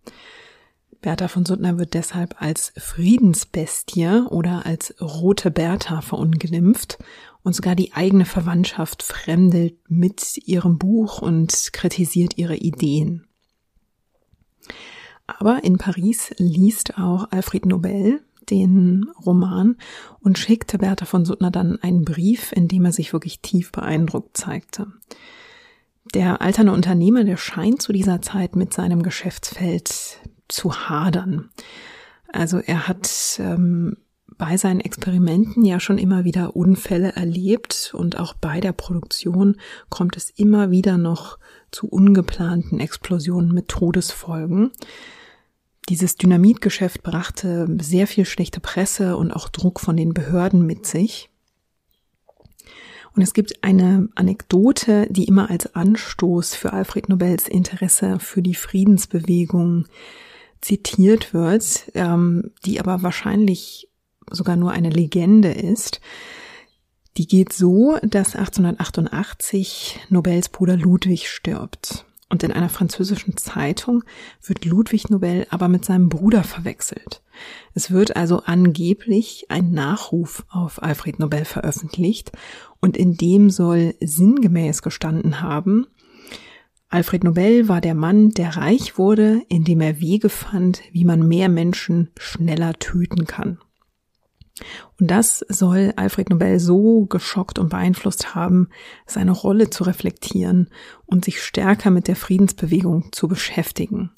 Bertha von Suttner wird deshalb als Friedensbestie oder als rote Bertha verunglimpft und sogar die eigene Verwandtschaft fremdelt mit ihrem Buch und kritisiert ihre Ideen. Aber in Paris liest auch Alfred Nobel den Roman und schickte Bertha von Suttner dann einen Brief, in dem er sich wirklich tief beeindruckt zeigte. Der alternde Unternehmer, der scheint zu dieser Zeit mit seinem Geschäftsfeld zu hadern. Also er hat ähm, bei seinen Experimenten ja schon immer wieder Unfälle erlebt und auch bei der Produktion kommt es immer wieder noch zu ungeplanten Explosionen mit Todesfolgen. Dieses Dynamitgeschäft brachte sehr viel schlechte Presse und auch Druck von den Behörden mit sich. Und es gibt eine Anekdote, die immer als Anstoß für Alfred Nobels Interesse für die Friedensbewegung zitiert wird, ähm, die aber wahrscheinlich sogar nur eine Legende ist. Die geht so, dass achtzehnhundertachtundachtzig Nobels Bruder Ludwig stirbt. Und in einer französischen Zeitung wird Ludwig Nobel aber mit seinem Bruder verwechselt. Es wird also angeblich ein Nachruf auf Alfred Nobel veröffentlicht und in dem soll sinngemäß gestanden haben: Alfred Nobel war der Mann, der reich wurde, indem er Wege fand, wie man mehr Menschen schneller töten kann. Und das soll Alfred Nobel so geschockt und beeinflusst haben, seine Rolle zu reflektieren und sich stärker mit der Friedensbewegung zu beschäftigen.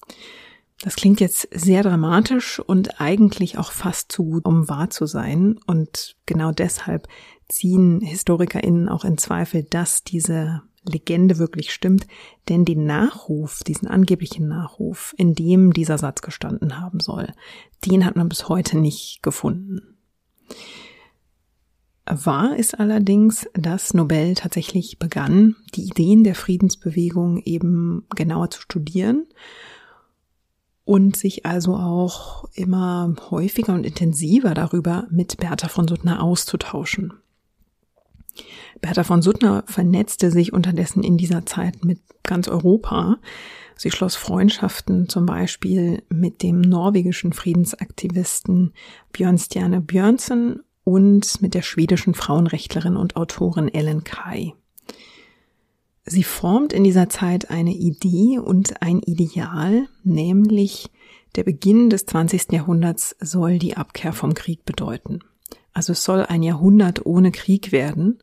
Das klingt jetzt sehr dramatisch und eigentlich auch fast zu gut, um wahr zu sein. Und genau deshalb ziehen HistorikerInnen auch in Zweifel, dass diese Legende wirklich stimmt. Denn den Nachruf, diesen angeblichen Nachruf, in dem dieser Satz gestanden haben soll, den hat man bis heute nicht gefunden. Wahr ist allerdings, dass Nobel tatsächlich begann, die Ideen der Friedensbewegung eben genauer zu studieren und sich also auch immer häufiger und intensiver darüber mit Bertha von Suttner auszutauschen. Bertha von Suttner vernetzte sich unterdessen in dieser Zeit mit ganz Europa. Sie schloss Freundschaften zum Beispiel mit dem norwegischen Friedensaktivisten Bjørnstjerne Bjørnsen und mit der schwedischen Frauenrechtlerin und Autorin Ellen Key. Sie formt in dieser Zeit eine Idee und ein Ideal, nämlich der Beginn des zwanzigsten Jahrhunderts soll die Abkehr vom Krieg bedeuten. Also es soll ein Jahrhundert ohne Krieg werden.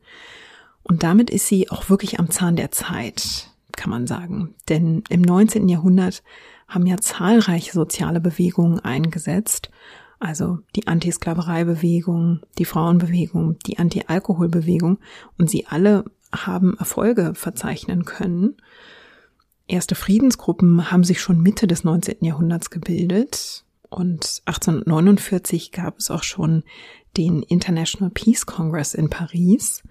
Und damit ist sie auch wirklich am Zahn der Zeit, kann man sagen. Denn im neunzehnten Jahrhundert haben ja zahlreiche soziale Bewegungen eingesetzt. Also die Antisklaverei-Bewegung, die Frauenbewegung, die Anti-Alkohol-Bewegung. Und sie alle haben Erfolge verzeichnen können. Erste Friedensgruppen haben sich schon Mitte des neunzehnten Jahrhunderts gebildet. Und achtzehnhundertneunundvierzig gab es auch schon den International Peace Congress in Paris.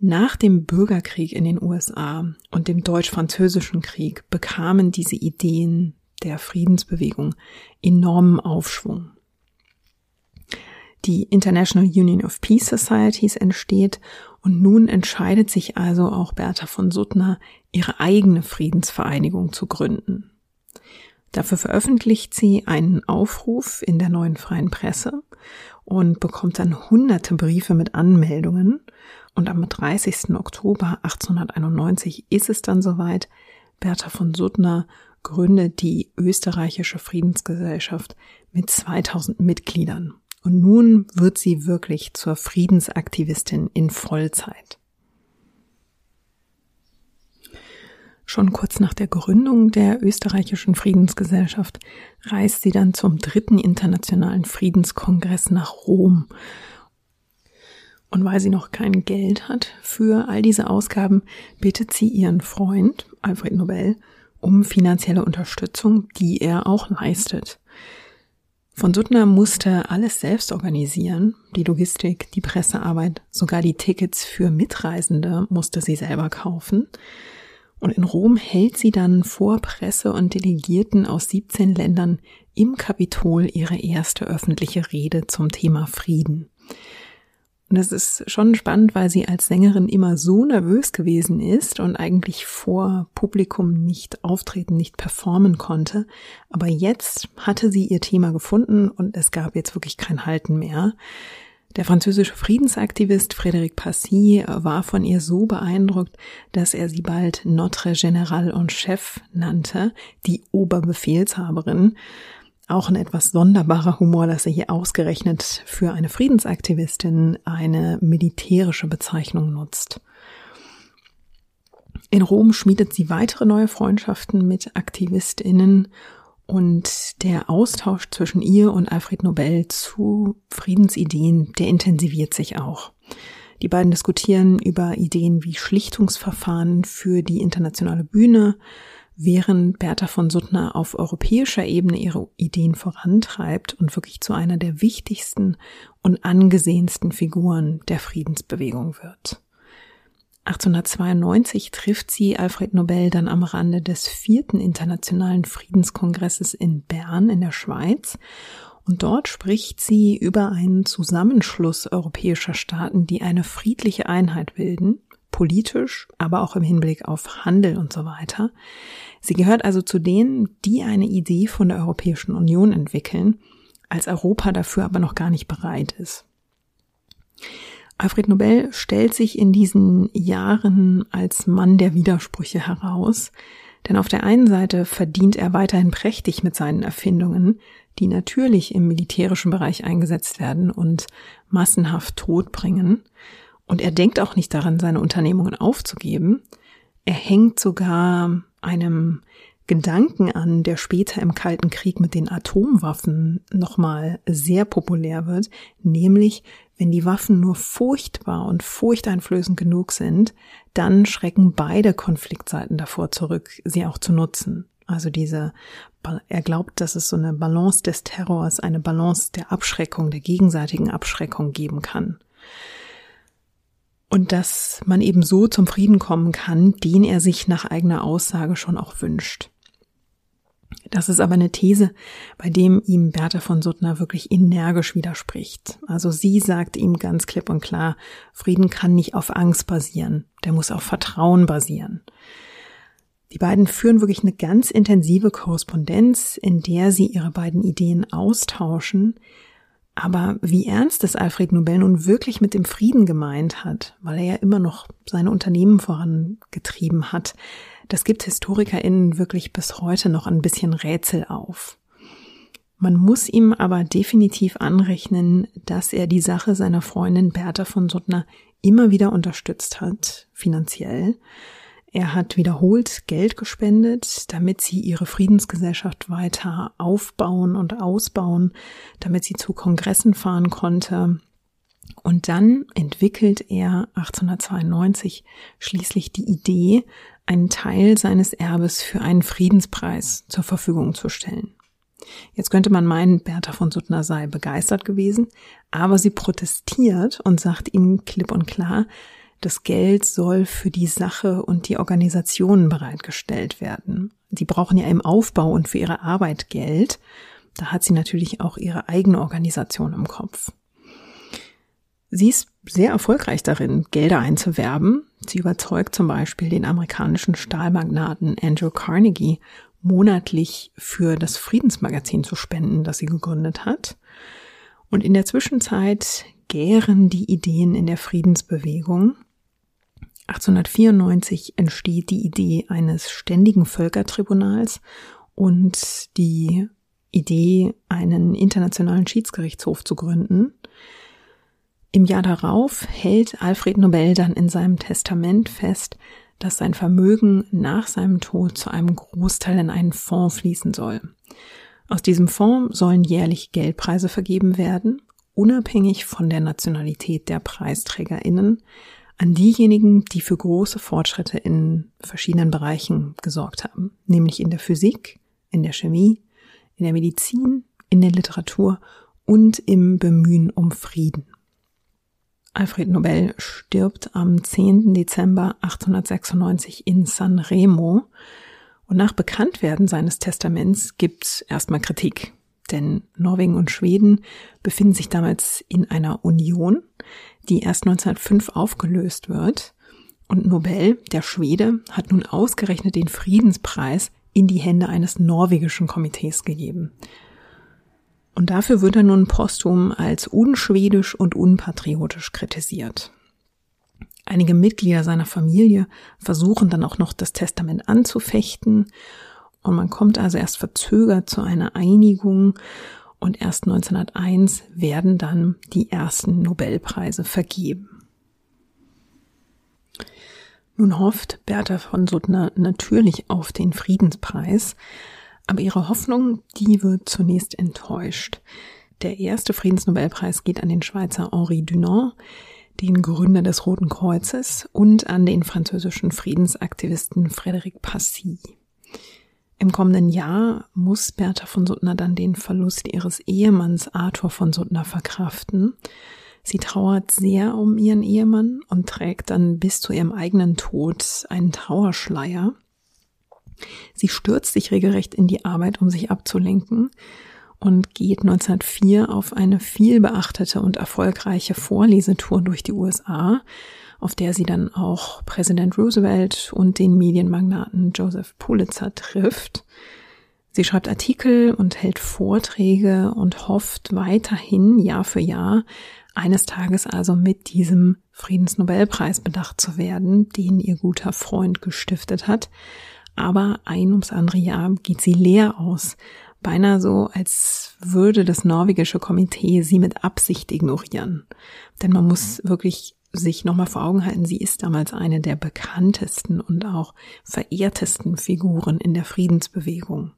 Nach dem Bürgerkrieg in den U S A und dem Deutsch-Französischen Krieg bekamen diese Ideen der Friedensbewegung enormen Aufschwung. Die International Union of Peace Societies entsteht und nun entscheidet sich also auch Bertha von Suttner, ihre eigene Friedensvereinigung zu gründen. Dafür veröffentlicht sie einen Aufruf in der Neuen Freien Presse und bekommt dann hunderte Briefe mit Anmeldungen. Und am dreißigsten Oktober achtzehnhunderteinundneunzig ist es dann soweit. Bertha von Suttner gründet die österreichische Friedensgesellschaft mit zweitausend Mitgliedern. Und nun wird sie wirklich zur Friedensaktivistin in Vollzeit. Schon kurz nach der Gründung der österreichischen Friedensgesellschaft reist sie dann zum dritten internationalen Friedenskongress nach Rom. Und weil sie noch kein Geld hat für all diese Ausgaben, bittet sie ihren Freund, Alfred Nobel, um finanzielle Unterstützung, die er auch leistet. Von Suttner musste alles selbst organisieren, die Logistik, die Pressearbeit, sogar die Tickets für Mitreisende musste sie selber kaufen. Und in Rom hält sie dann vor Presse und Delegierten aus siebzehn Ländern im Kapitol ihre erste öffentliche Rede zum Thema Frieden. Und das ist schon spannend, weil sie als Sängerin immer so nervös gewesen ist und eigentlich vor Publikum nicht auftreten, nicht performen konnte. Aber jetzt hatte sie ihr Thema gefunden und es gab jetzt wirklich kein Halten mehr. Der französische Friedensaktivist Frédéric Passy war von ihr so beeindruckt, dass er sie bald Notre Générale en Chef nannte, die Oberbefehlshaberin. Auch ein etwas sonderbarer Humor, dass er hier ausgerechnet für eine Friedensaktivistin eine militärische Bezeichnung nutzt. In Rom schmiedet sie weitere neue Freundschaften mit AktivistInnen. Und der Austausch zwischen ihr und Alfred Nobel zu Friedensideen, der intensiviert sich auch. Die beiden diskutieren über Ideen wie Schlichtungsverfahren für die internationale Bühne, während Bertha von Suttner auf europäischer Ebene ihre Ideen vorantreibt und wirklich zu einer der wichtigsten und angesehensten Figuren der Friedensbewegung wird. achtzehnhundertzweiundneunzig trifft sie Alfred Nobel dann am Rande des vierten Internationalen Friedenskongresses in Bern in der Schweiz und dort spricht sie über einen Zusammenschluss europäischer Staaten, die eine friedliche Einheit bilden, politisch, aber auch im Hinblick auf Handel und so weiter. Sie gehört also zu denen, die eine Idee von der Europäischen Union entwickeln, als Europa dafür aber noch gar nicht bereit ist. Alfred Nobel stellt sich in diesen Jahren als Mann der Widersprüche heraus, denn auf der einen Seite verdient er weiterhin prächtig mit seinen Erfindungen, die natürlich im militärischen Bereich eingesetzt werden und massenhaft Tod bringen. Und er denkt auch nicht daran, seine Unternehmungen aufzugeben. Er hängt sogar einem Gedanken an, der später im Kalten Krieg mit den Atomwaffen nochmal sehr populär wird, nämlich wenn die Waffen nur furchtbar und furchteinflößend genug sind, dann schrecken beide Konfliktseiten davor zurück, sie auch zu nutzen. Also diese, er glaubt, dass es so eine Balance des Terrors, eine Balance der Abschreckung, der gegenseitigen Abschreckung geben kann. Und dass man eben so zum Frieden kommen kann, den er sich nach eigener Aussage schon auch wünscht. Das ist aber eine These, bei dem ihm Bertha von Suttner wirklich energisch widerspricht. Also sie sagt ihm ganz klipp und klar, Frieden kann nicht auf Angst basieren, der muss auf Vertrauen basieren. Die beiden führen wirklich eine ganz intensive Korrespondenz, in der sie ihre beiden Ideen austauschen. Aber wie ernst es Alfred Nobel nun wirklich mit dem Frieden gemeint hat, weil er ja immer noch seine Unternehmen vorangetrieben hat, das gibt HistorikerInnen wirklich bis heute noch ein bisschen Rätsel auf. Man muss ihm aber definitiv anrechnen, dass er die Sache seiner Freundin Bertha von Suttner immer wieder unterstützt hat, finanziell. Er hat wiederholt Geld gespendet, damit sie ihre Friedensgesellschaft weiter aufbauen und ausbauen, damit sie zu Kongressen fahren konnte. Und dann entwickelt er achtzehnhundertzweiundneunzig schließlich die Idee, einen Teil seines Erbes für einen Friedenspreis zur Verfügung zu stellen. Jetzt könnte man meinen, Bertha von Suttner sei begeistert gewesen, aber sie protestiert und sagt ihm klipp und klar, das Geld soll für die Sache und die Organisationen bereitgestellt werden. Die brauchen ja im Aufbau und für ihre Arbeit Geld. Da hat sie natürlich auch ihre eigene Organisation im Kopf. Sie ist sehr erfolgreich darin, Gelder einzuwerben. Sie überzeugt zum Beispiel den amerikanischen Stahlmagnaten Andrew Carnegie, monatlich für das Friedensmagazin zu spenden, das sie gegründet hat. Und in der Zwischenzeit gären die Ideen in der Friedensbewegung. achtzehnhundertvierundneunzig entsteht die Idee eines ständigen Völkertribunals und die Idee, einen internationalen Schiedsgerichtshof zu gründen. Im Jahr darauf hält Alfred Nobel dann in seinem Testament fest, dass sein Vermögen nach seinem Tod zu einem Großteil in einen Fonds fließen soll. Aus diesem Fonds sollen jährlich Geldpreise vergeben werden, unabhängig von der Nationalität der PreisträgerInnen, an diejenigen, die für große Fortschritte in verschiedenen Bereichen gesorgt haben, nämlich in der Physik, in der Chemie, in der Medizin, in der Literatur und im Bemühen um Frieden. Alfred Nobel stirbt am zehnten Dezember achtzehnhundertsechsundneunzig in Sanremo und nach Bekanntwerden seines Testaments gibt's erstmal Kritik, denn Norwegen und Schweden befinden sich damals in einer Union, die erst neunzehnhundertfünf aufgelöst wird und Nobel, der Schwede, hat nun ausgerechnet den Friedenspreis in die Hände eines norwegischen Komitees gegeben. Und dafür wird er nun posthum als unschwedisch und unpatriotisch kritisiert. Einige Mitglieder seiner Familie versuchen dann auch noch, das Testament anzufechten. Und man kommt also erst verzögert zu einer Einigung. Und erst neunzehnhunderteins werden dann die ersten Nobelpreise vergeben. Nun hofft Bertha von Suttner natürlich auf den Friedenspreis. Aber ihre Hoffnung, die wird zunächst enttäuscht. Der erste Friedensnobelpreis geht an den Schweizer Henri Dunant, den Gründer des Roten Kreuzes, und an den französischen Friedensaktivisten Frédéric Passy. Im kommenden Jahr muss Bertha von Suttner dann den Verlust ihres Ehemanns Arthur von Suttner verkraften. Sie trauert sehr um ihren Ehemann und trägt dann bis zu ihrem eigenen Tod einen Trauerschleier. Sie stürzt sich regelrecht in die Arbeit, um sich abzulenken und geht neunzehnhundertvier auf eine vielbeachtete und erfolgreiche Vorlesetour durch die U S A, auf der sie dann auch Präsident Roosevelt und den Medienmagnaten Joseph Pulitzer trifft. Sie schreibt Artikel und hält Vorträge und hofft weiterhin Jahr für Jahr, eines Tages also mit diesem Friedensnobelpreis bedacht zu werden, den ihr guter Freund gestiftet hat. Aber ein ums andere Jahr geht sie leer aus. Beinahe so, als würde das norwegische Komitee sie mit Absicht ignorieren. Denn man muss wirklich sich nochmal vor Augen halten, sie ist damals eine der bekanntesten und auch verehrtesten Figuren in der Friedensbewegung.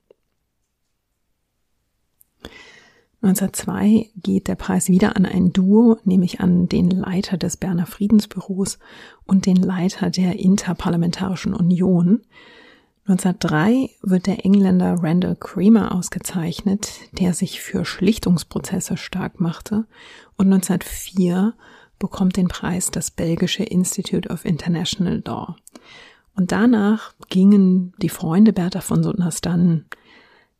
neunzehnhundertzwei geht der Preis wieder an ein Duo, nämlich an den Leiter des Berner Friedensbüros und den Leiter der Interparlamentarischen Union. neunzehnhundertdrei wird der Engländer Randall Cremer ausgezeichnet, der sich für Schlichtungsprozesse stark machte. Und neunzehnhundertvier bekommt den Preis das belgische Institute of International Law. Und danach gingen die Freunde Bertha von Suttners dann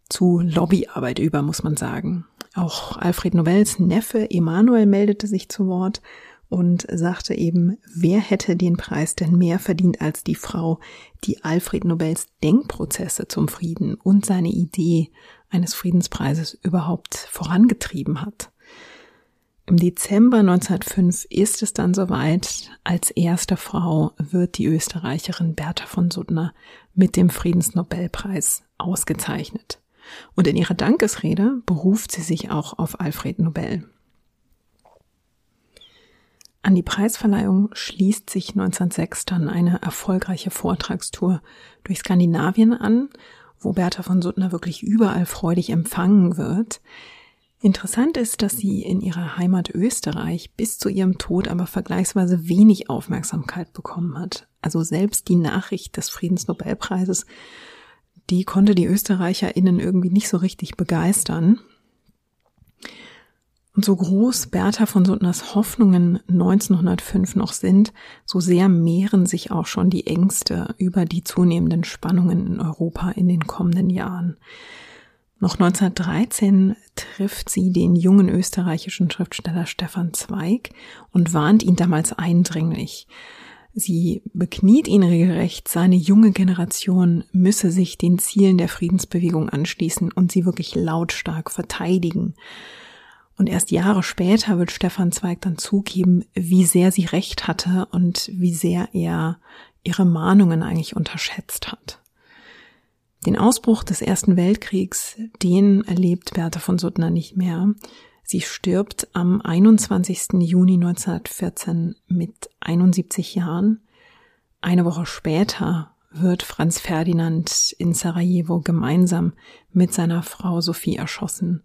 zu Lobbyarbeit über, muss man sagen. Auch Alfred Nobels Neffe Emanuel meldete sich zu Wort und sagte eben, wer hätte den Preis denn mehr verdient als die Frau, die Alfred Nobels Denkprozesse zum Frieden und seine Idee eines Friedenspreises überhaupt vorangetrieben hat. Im Dezember neunzehnhundertfünf ist es dann soweit, als erste Frau wird die Österreicherin Bertha von Suttner mit dem Friedensnobelpreis ausgezeichnet. Und in ihrer Dankesrede beruft sie sich auch auf Alfred Nobel. An die Preisverleihung schließt sich neunzehnhundertsechs dann eine erfolgreiche Vortragstour durch Skandinavien an, wo Bertha von Suttner wirklich überall freudig empfangen wird. Interessant ist, dass sie in ihrer Heimat Österreich bis zu ihrem Tod aber vergleichsweise wenig Aufmerksamkeit bekommen hat. Also selbst die Nachricht des Friedensnobelpreises, die konnte die ÖsterreicherInnen irgendwie nicht so richtig begeistern. Und so groß Bertha von Suttners Hoffnungen neunzehnhundertfünf noch sind, so sehr mehren sich auch schon die Ängste über die zunehmenden Spannungen in Europa in den kommenden Jahren. Noch neunzehnhundertdreizehn trifft sie den jungen österreichischen Schriftsteller Stefan Zweig und warnt ihn damals eindringlich. Sie bekniet ihn regelrecht, seine junge Generation müsse sich den Zielen der Friedensbewegung anschließen und sie wirklich lautstark verteidigen. Und erst Jahre später wird Stefan Zweig dann zugeben, wie sehr sie recht hatte und wie sehr er ihre Mahnungen eigentlich unterschätzt hat. Den Ausbruch des Ersten Weltkriegs, den erlebt Bertha von Suttner nicht mehr. Sie stirbt am einundzwanzigsten Juni neunzehnhundertvierzehn mit einundsiebzig Jahren. Eine Woche später wird Franz Ferdinand in Sarajevo gemeinsam mit seiner Frau Sophie erschossen.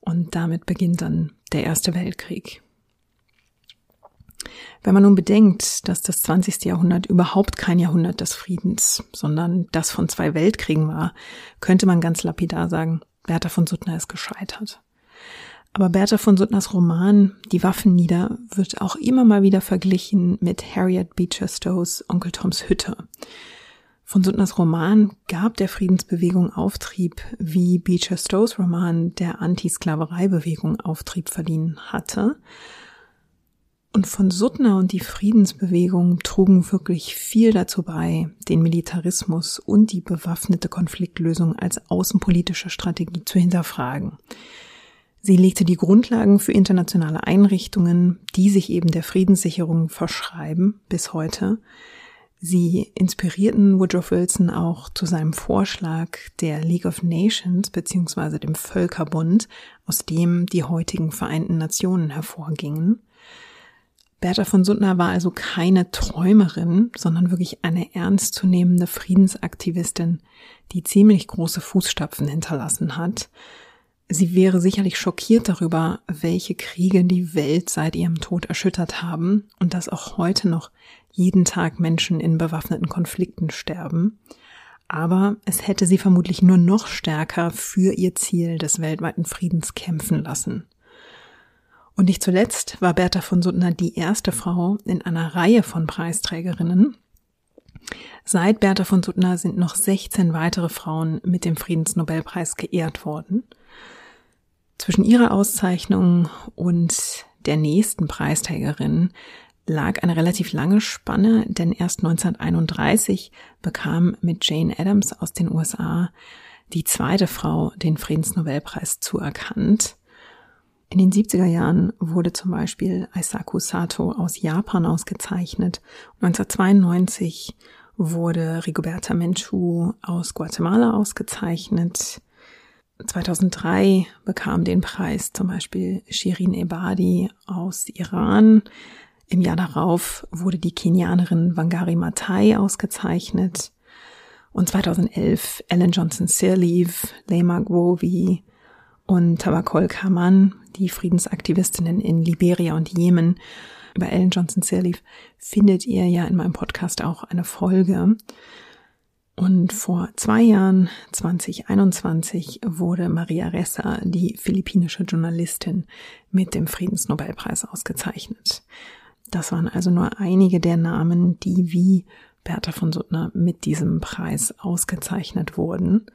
Und damit beginnt dann der Erste Weltkrieg. Wenn man nun bedenkt, dass das zwanzigste Jahrhundert überhaupt kein Jahrhundert des Friedens, sondern das von zwei Weltkriegen war, könnte man ganz lapidar sagen, Bertha von Suttner ist gescheitert. Aber Bertha von Suttners Roman Die Waffen nieder wird auch immer mal wieder verglichen mit Harriet Beecher Stowe's Onkel Toms Hütte. Von Suttners Roman gab der Friedensbewegung Auftrieb, wie Beecher Stowe's Roman der Antisklavereibewegung Auftrieb verliehen hatte. Und von Suttner und die Friedensbewegung trugen wirklich viel dazu bei, den Militarismus und die bewaffnete Konfliktlösung als außenpolitische Strategie zu hinterfragen. Sie legte die Grundlagen für internationale Einrichtungen, die sich eben der Friedenssicherung verschreiben, bis heute. Sie inspirierten Woodrow Wilson auch zu seinem Vorschlag der League of Nations bzw. dem Völkerbund, aus dem die heutigen Vereinten Nationen hervorgingen. Bertha von Suttner war also keine Träumerin, sondern wirklich eine ernstzunehmende Friedensaktivistin, die ziemlich große Fußstapfen hinterlassen hat. Sie wäre sicherlich schockiert darüber, welche Kriege die Welt seit ihrem Tod erschüttert haben und dass auch heute noch jeden Tag Menschen in bewaffneten Konflikten sterben. Aber es hätte sie vermutlich nur noch stärker für ihr Ziel des weltweiten Friedens kämpfen lassen. Und nicht zuletzt war Bertha von Suttner die erste Frau in einer Reihe von Preisträgerinnen. Seit Bertha von Suttner sind noch sechzehn weitere Frauen mit dem Friedensnobelpreis geehrt worden. Zwischen ihrer Auszeichnung und der nächsten Preisträgerin lag eine relativ lange Spanne, denn erst neunzehnhunderteinunddreißig bekam mit Jane Addams aus den U S A die zweite Frau den Friedensnobelpreis zuerkannt. In den siebziger Jahren wurde zum Beispiel Eisaku Sato aus Japan ausgezeichnet. neunzehnhundertzweiundneunzig wurde Rigoberta Menchú aus Guatemala ausgezeichnet. zweitausenddrei bekam den Preis zum Beispiel Shirin Ebadi aus Iran. Im Jahr darauf wurde die Kenianerin Wangari Maathai ausgezeichnet. Und zweitausendelf Ellen Johnson Sirleaf, Lema Gwovi und Tabakol Kaman, die Friedensaktivistinnen in Liberia und Jemen. Über Ellen Johnson Sirleaf findet ihr ja in meinem Podcast auch eine Folge. Und vor zwei Jahren, zweitausendeinundzwanzig, wurde Maria Ressa, die philippinische Journalistin, mit dem Friedensnobelpreis ausgezeichnet. Das waren also nur einige der Namen, die wie Bertha von Suttner mit diesem Preis ausgezeichnet wurden.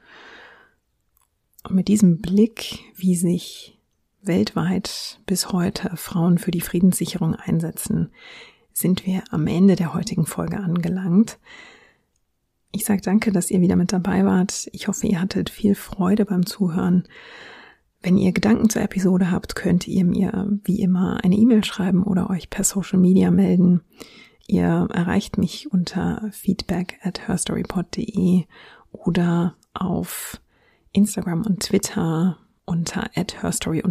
Und mit diesem Blick, wie sich weltweit bis heute Frauen für die Friedenssicherung einsetzen, sind wir am Ende der heutigen Folge angelangt. Ich sage danke, dass ihr wieder mit dabei wart. Ich hoffe, ihr hattet viel Freude beim Zuhören. Wenn ihr Gedanken zur Episode habt, könnt ihr mir wie immer eine E-Mail schreiben oder euch per Social Media melden. Ihr erreicht mich unter feedback at herstorypod punkt de oder auf Instagram und Twitter unter at herstory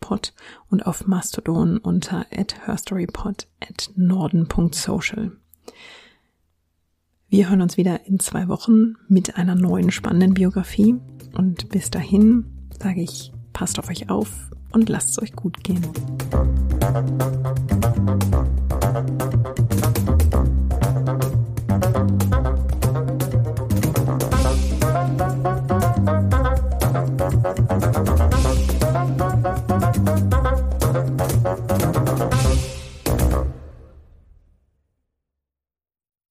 pod und auf Mastodon unter at herstorypod at norden punkt social. Wir hören uns wieder in zwei Wochen mit einer neuen spannenden Biografie und bis dahin sage ich, passt auf euch auf und lasst es euch gut gehen.